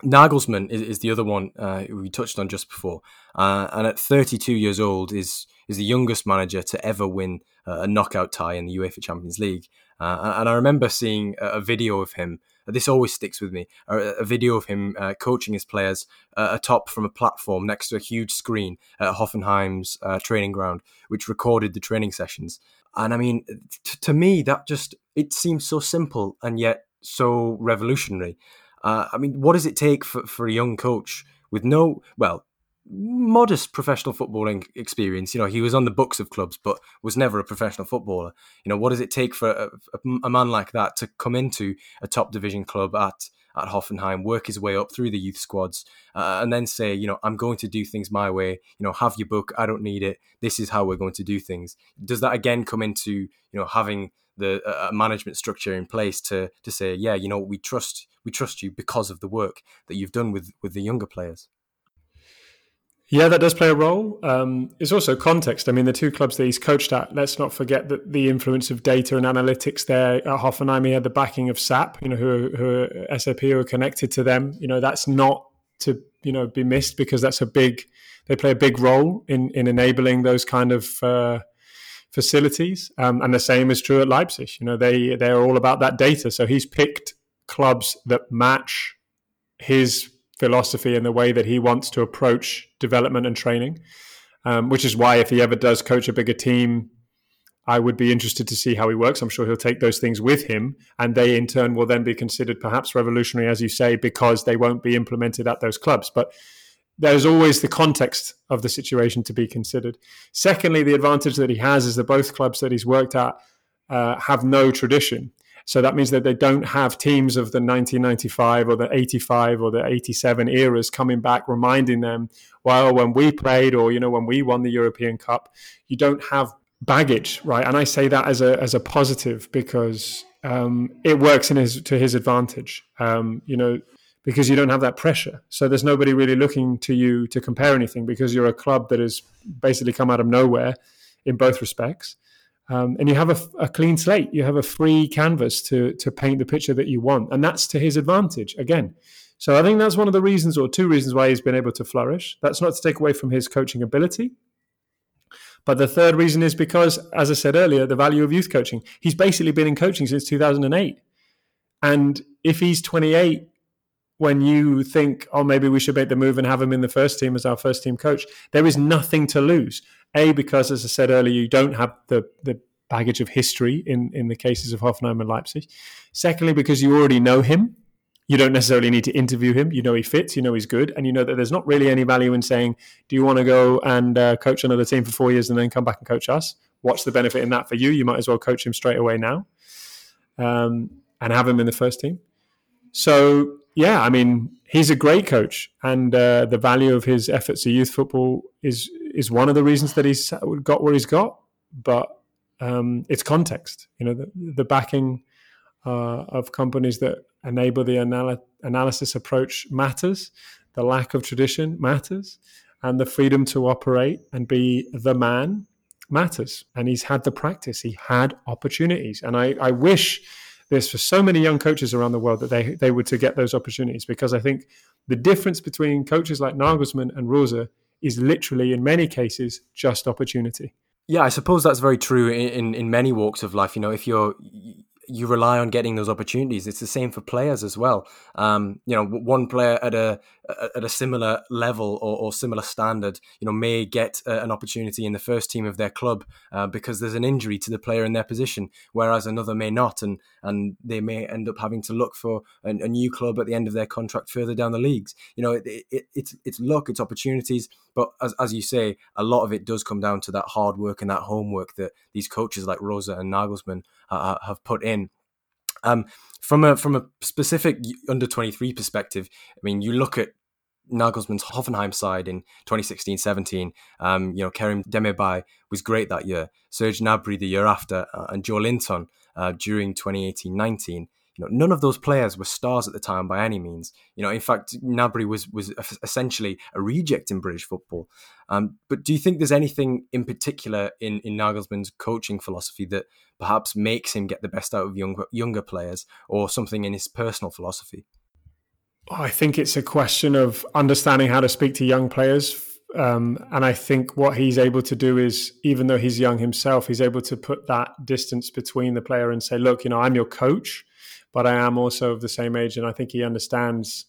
Nagelsmann is, is the other one uh, we touched on just before. Uh, and at thirty-two years old, is is the youngest manager to ever win uh, a knockout tie in the UEFA Champions League. Uh, and I remember seeing a, a video of him. This always sticks with me. A, a video of him uh, coaching his players uh, atop from a platform next to a huge screen at Hoffenheim's uh, training ground, which recorded the training sessions. And I mean, t- to me, that just, it seems so simple and yet so revolutionary. Uh, I mean, what does it take for, for a young coach with no, well, modest professional footballing experience. You know, he was on the books of clubs, but was never a professional footballer. You know, what does it take for a, a man like that to come into a top division club at at Hoffenheim, work his way up through the youth squads, uh, and then say, you know, I'm going to do things my way. You know, have your book. I don't need it. This is how we're going to do things. Does that again come into, you know, having the uh, management structure in place to to say, yeah, you know, we trust we trust you because of the work that you've done with with the younger players? Yeah, that does play a role. Um, it's also context. I mean, the two clubs that he's coached at, let's not forget that the influence of data and analytics there at Hoffenheim, he had the backing of S A P, you know, who are, who are S A P, who are connected to them. You know, that's not to, you know, be missed, because that's a big, they play a big role in, in enabling those kind of uh, facilities. Um, and the same is true at Leipzig. You know, they, they're all about that data. So he's picked clubs that match his philosophy and the way that he wants to approach development and training, um, which is why if he ever does coach a bigger team, I would be interested to see how he works. I'm sure he'll take those things with him, and they in turn will then be considered perhaps revolutionary, as you say, because they won't be implemented at those clubs. But there's always the context of the situation to be considered. Secondly, the advantage that he has is that both clubs that he's worked at uh, have no tradition. So that means that they don't have teams of the nineteen ninety-five or the eighty-five or the eighty-seven eras coming back, reminding them, well, when we played, or, you know, when we won the European Cup. You don't have baggage, right? And I say that as a as a positive, because um, it works in his to his advantage, um, you know, because you don't have that pressure. So there's nobody really looking to you to compare anything, because you're a club that has basically come out of nowhere in both respects. Um, and you have a, a clean slate. You have a free canvas to to paint the picture that you want. And that's to his advantage again. So I think that's one of the reasons, or two reasons, why he's been able to flourish. That's not to take away from his coaching ability. But the third reason is because, as I said earlier, the value of youth coaching. He's basically been in coaching since two thousand eight. And if he's twenty-eight, when you think, oh, maybe we should make the move and have him in the first team as our first team coach, there is nothing to lose. A, because, as I said earlier, you don't have the, the baggage of history in, in the cases of Hoffenheim and Leipzig. Secondly, because you already know him. You don't necessarily need to interview him. You know he fits, you know he's good, and you know that there's not really any value in saying, do you want to go and uh, coach another team for four years and then come back and coach us? What's the benefit in that for you? You might as well coach him straight away now um, and have him in the first team. So, yeah, I mean, he's a great coach, and uh, the value of his efforts at youth football is is one of the reasons that he's got what he's got. But um, it's context, you know, the, the backing uh, of companies that enable the anal- analysis approach matters, the lack of tradition matters, and the freedom to operate and be the man matters. And he's had the practice, he had opportunities, and I, I wish this for so many young coaches around the world, that they they were to get those opportunities, because I think the difference between coaches like Nagelsmann and Rose is literally, in many cases, just opportunity. Yeah, I suppose that's very true in, in, in many walks of life. You know, if you're you rely on getting those opportunities, it's the same for players as well. Um, you know, one player at a at a similar level or, or similar standard, you know, may get uh, an opportunity in the first team of their club uh, because there's an injury to the player in their position, whereas another may not, and and they may end up having to look for a, a new club at the end of their contract further down the leagues. You know, it, it, it's it's luck, it's opportunities. But as as you say, a lot of it does come down to that hard work and that homework that these coaches like Rosa and Nagelsmann uh, have put in. Um, from a from a specific under twenty-three perspective, I mean, you look at Nagelsmann's Hoffenheim side in twenty sixteen seventeen, um, you know, Kerim Demirbay was great that year, Serge Gnabry the year after, uh, and Joe Linton uh, during twenty eighteen nineteen. You know, none of those players were stars at the time by any means. You know, in fact, Gnabry was was essentially a reject in British football. Um, but do you think there's anything in particular in, in Nagelsmann's coaching philosophy that perhaps makes him get the best out of younger younger players, or something in his personal philosophy? I think it's a question of understanding how to speak to young players. Um, and I think what he's able to do is, even though he's young himself, he's able to put that distance between the player and say, look, you know, I'm your coach, but I am also of the same age. And I think he understands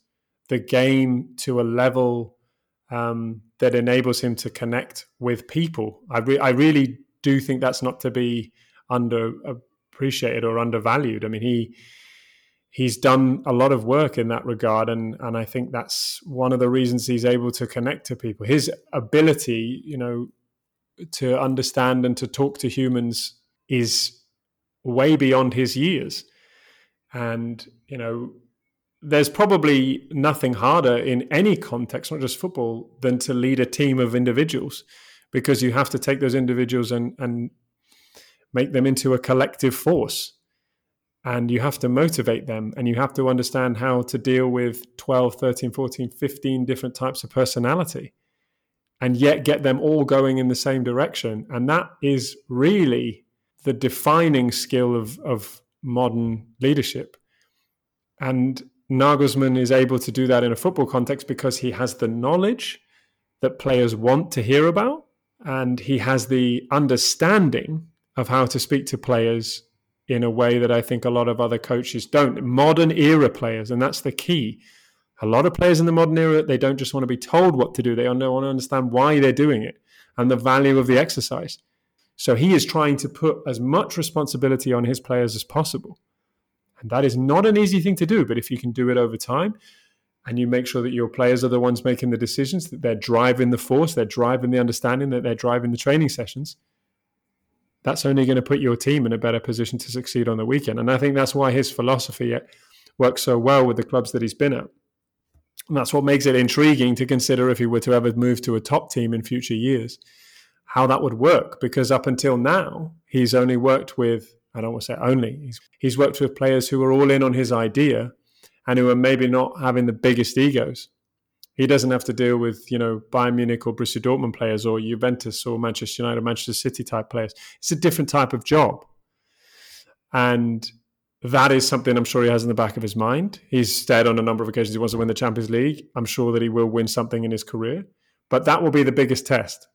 the game to a level um, that enables him to connect with people. I, re- I really do think that's not to be underappreciated or undervalued. I mean, he he's done a lot of work in that regard, and and I think that's one of the reasons he's able to connect to people. His ability, you know, to understand and to talk to humans is way beyond his years. And, you know, there's probably nothing harder in any context, not just football, than to lead a team of individuals, because you have to take those individuals and, and make them into a collective force. And you have to motivate them, and you have to understand how to deal with twelve, thirteen, fourteen, fifteen different types of personality, and yet get them all going in the same direction. And that is really the defining skill of, of modern leadership. And Nagelsmann is able to do that in a football context because he has the knowledge that players want to hear about, and he has the understanding of how to speak to players in a way that I think a lot of other coaches don't. Modern era players, and that's the key. A lot of players in the modern era, they don't just want to be told what to do. They want to understand why they're doing it and the value of the exercise. So he is trying to put as much responsibility on his players as possible. And that is not an easy thing to do, but if you can do it over time and you make sure that your players are the ones making the decisions, that they're driving the force, they're driving the understanding, that they're driving the training sessions, that's only going to put your team in a better position to succeed on the weekend. And I think that's why his philosophy works so well with the clubs that he's been at. And that's what makes it intriguing to consider, if he were to ever move to a top team in future years, how that would work. Because up until now, he's only worked with, I don't want to say only, he's, he's worked with players who are all in on his idea and who are maybe not having the biggest egos. He doesn't have to deal with, you know, Bayern Munich or Borussia Dortmund players, or Juventus or Manchester United or Manchester City type players. It's a different type of job. And that is something I'm sure he has in the back of his mind. He's said on a number of occasions he wants to win the Champions League. I'm sure that he will win something in his career, but that will be the biggest test.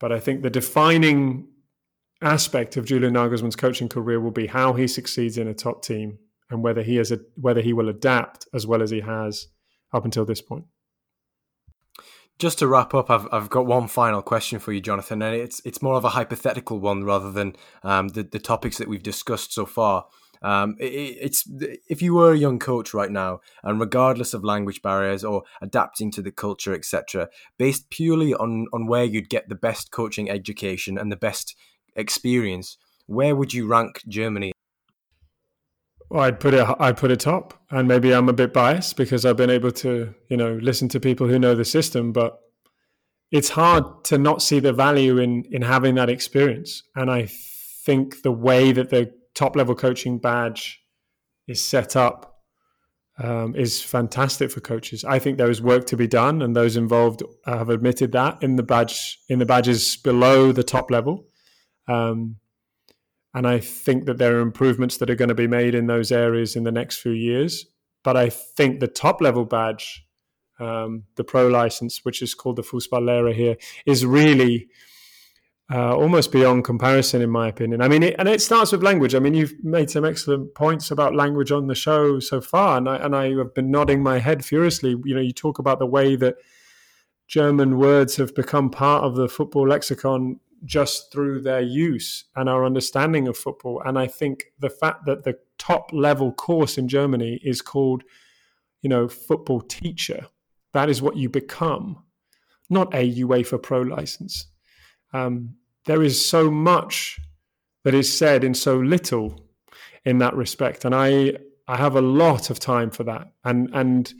But I think the defining aspect of Julian Nagelsmann's coaching career will be how he succeeds in a top team, and whether he has a, whether he will adapt as well as he has up until this point. Just to wrap up, I've I've got one final question for you, Jonathan, and it's it's more of a hypothetical one rather than um, the the topics that we've discussed so far. Um, it, it's if you were a young coach right now, and regardless of language barriers or adapting to the culture, et cetera, based purely on on where you'd get the best coaching education and the best experience, where would you rank Germany? Well, I'd put it I'd put it top, and maybe I'm a bit biased because I've been able to, you know, listen to people who know the system, but it's hard to not see the value in in having that experience. And I think the way that the top level coaching badge is set up um, is fantastic for coaches. I think there is work to be done, and those involved have admitted that in the badge in the badges below the top level. Um, and I think that there are improvements that are going to be made in those areas in the next few years. But I think the top level badge, um, the pro license, which is called the Fußballlehrer here, is really Uh, almost beyond comparison, in my opinion. I mean, it, and it starts with language. I mean, you've made some excellent points about language on the show so far, and I, and I have been nodding my head furiously. You know, you talk about the way that German words have become part of the football lexicon just through their use and our understanding of football. And I think the fact that the top level course in Germany is called, you know, football teacher, that is what you become, not a UEFA pro license. Um, there is so much that is said in so little in that respect. And I, I have a lot of time for that. And, and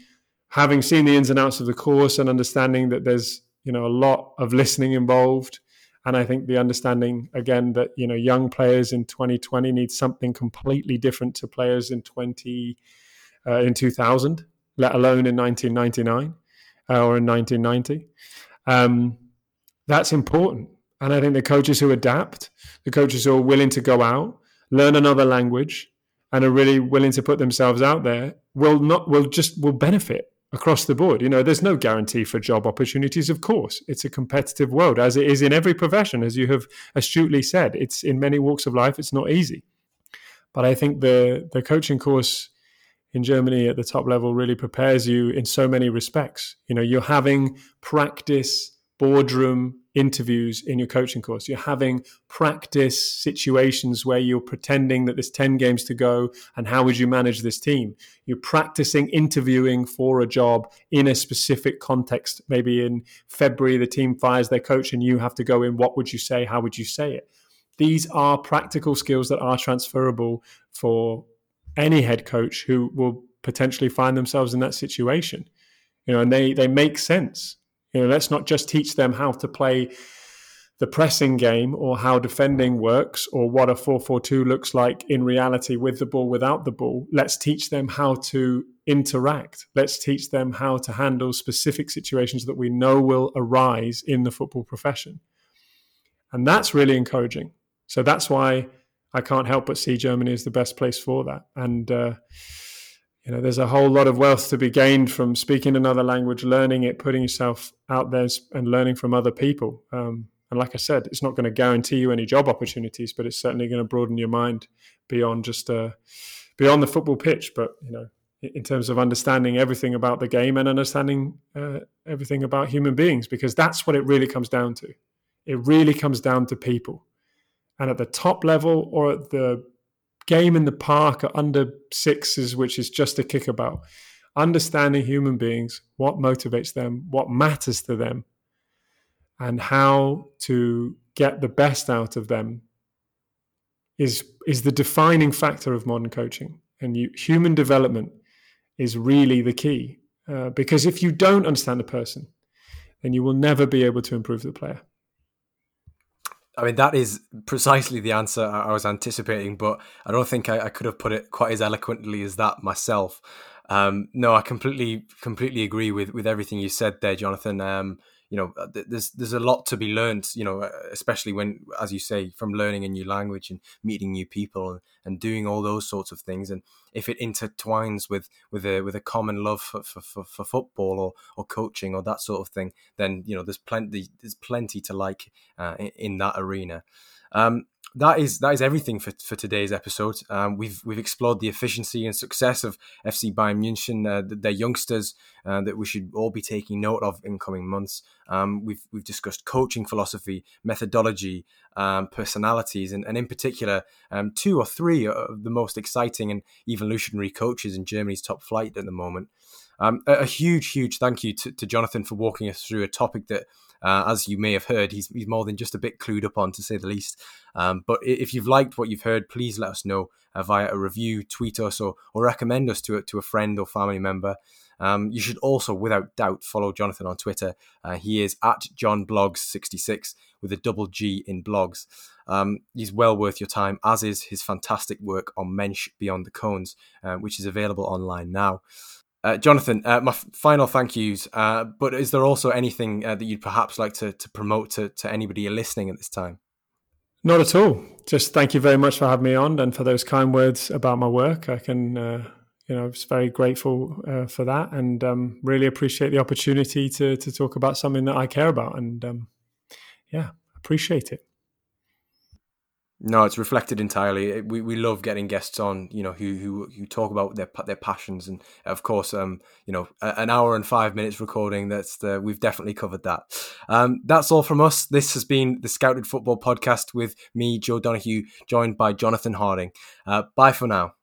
having seen the ins and outs of the course and understanding that there's, you know, a lot of listening involved. And I think the understanding, again, that, you know, young players in twenty twenty need something completely different to players in twenty, uh, in two thousand, let alone in nineteen ninety-nine uh, or in nineteen ninety. Um, that's important. And I think the coaches who adapt, the coaches who are willing to go out, learn another language, and are really willing to put themselves out there, will not will just will benefit across the board. You know, there's no guarantee for job opportunities, of course. It's a competitive world, as it is in every profession, as you have astutely said. It's in many walks of life, it's not easy. But I think the the coaching course in Germany at the top level really prepares you in so many respects. You know, you're having practice boardroom interviews in your coaching course. You're having practice situations where you're pretending that there's ten games to go and how would you manage this team. You're practicing interviewing for a job in a specific context. Maybe in February, the team fires their coach and you have to go in. What would you say? How would you say it? These are practical skills that are transferable for any head coach who will potentially find themselves in that situation. You know, and they, they make sense. You know, let's not just teach them how to play the pressing game or how defending works or what a four four two looks like in reality with the ball, without the ball. Let's teach them how to interact. Let's teach them how to handle specific situations that we know will arise in the football profession. And that's really encouraging. So that's why I can't help but see Germany as the best place for that. And, uh, you know, there's a whole lot of wealth to be gained from speaking another language, learning it, putting yourself out there and learning from other people. Um, and like I said, it's not going to guarantee you any job opportunities, but it's certainly going to broaden your mind beyond just uh, beyond the football pitch. But, you know, in terms of understanding everything about the game and understanding uh, everything about human beings, because that's what it really comes down to. It really comes down to people. And at the top level or at the game in the park at under sixes, which is just a kickabout, understanding human beings, what motivates them, what matters to them, and how to get the best out of them is is the defining factor of modern coaching. And you, human development is really the key, uh, because if you don't understand a person, then you will never be able to improve the player. I mean, that is precisely the answer I was anticipating, but I don't think I, I could have put it quite as eloquently as that myself. Um, no, I completely, completely agree with, with everything you said there, Jonathan. Um, you know, th- there's there's a lot to be learned, you know, especially when, as you say, from learning a new language and meeting new people and, and doing all those sorts of things. And if it intertwines with with a with a common love for for, for, for football or, or coaching or that sort of thing, then, you know, there's plenty there's plenty to like uh, in, in that arena. Um, that is that is everything for, for today's episode. Um, we've we've explored the efficiency and success of F C Bayern München, uh, their youngsters uh, that we should all be taking note of in coming months. Um, we've we've discussed coaching philosophy, methodology, um, personalities, and, and in particular, um, two or three of the most exciting and evolutionary coaches in Germany's top flight at the moment. Um, a, a huge, huge thank you to, to Jonathan for walking us through a topic that, Uh, as you may have heard, he's he's more than just a bit clued up on, to say the least. Um, but if you've liked what you've heard, please let us know uh, via a review, tweet us, or or recommend us to a, to a friend or family member. Um, you should also, without doubt, follow Jonathan on Twitter. Uh, he is at John Blogs sixty-six with a double G in blogs. Um, he's well worth your time, as is his fantastic work on Mensch Beyond the Cones, uh, which is available online now. Uh, Jonathan, uh, my f- final thank yous, uh, but is there also anything uh, that you'd perhaps like to, to promote to, to anybody listening at this time? Not at all. Just thank you very much for having me on and for those kind words about my work. I can, uh, you know, I was very grateful uh, for that and um, really appreciate the opportunity to, to talk about something that I care about and um, yeah, appreciate it. No, it's reflected entirely. We we love getting guests on, you know, who who who talk about their their passions, and of course, um, you know, an hour and five minutes recording. That's the, we've definitely covered that. Um, that's all from us. This has been the Scouted Football Podcast with me, Joe Donoghue, joined by Jonathan Harding. Uh, bye for now.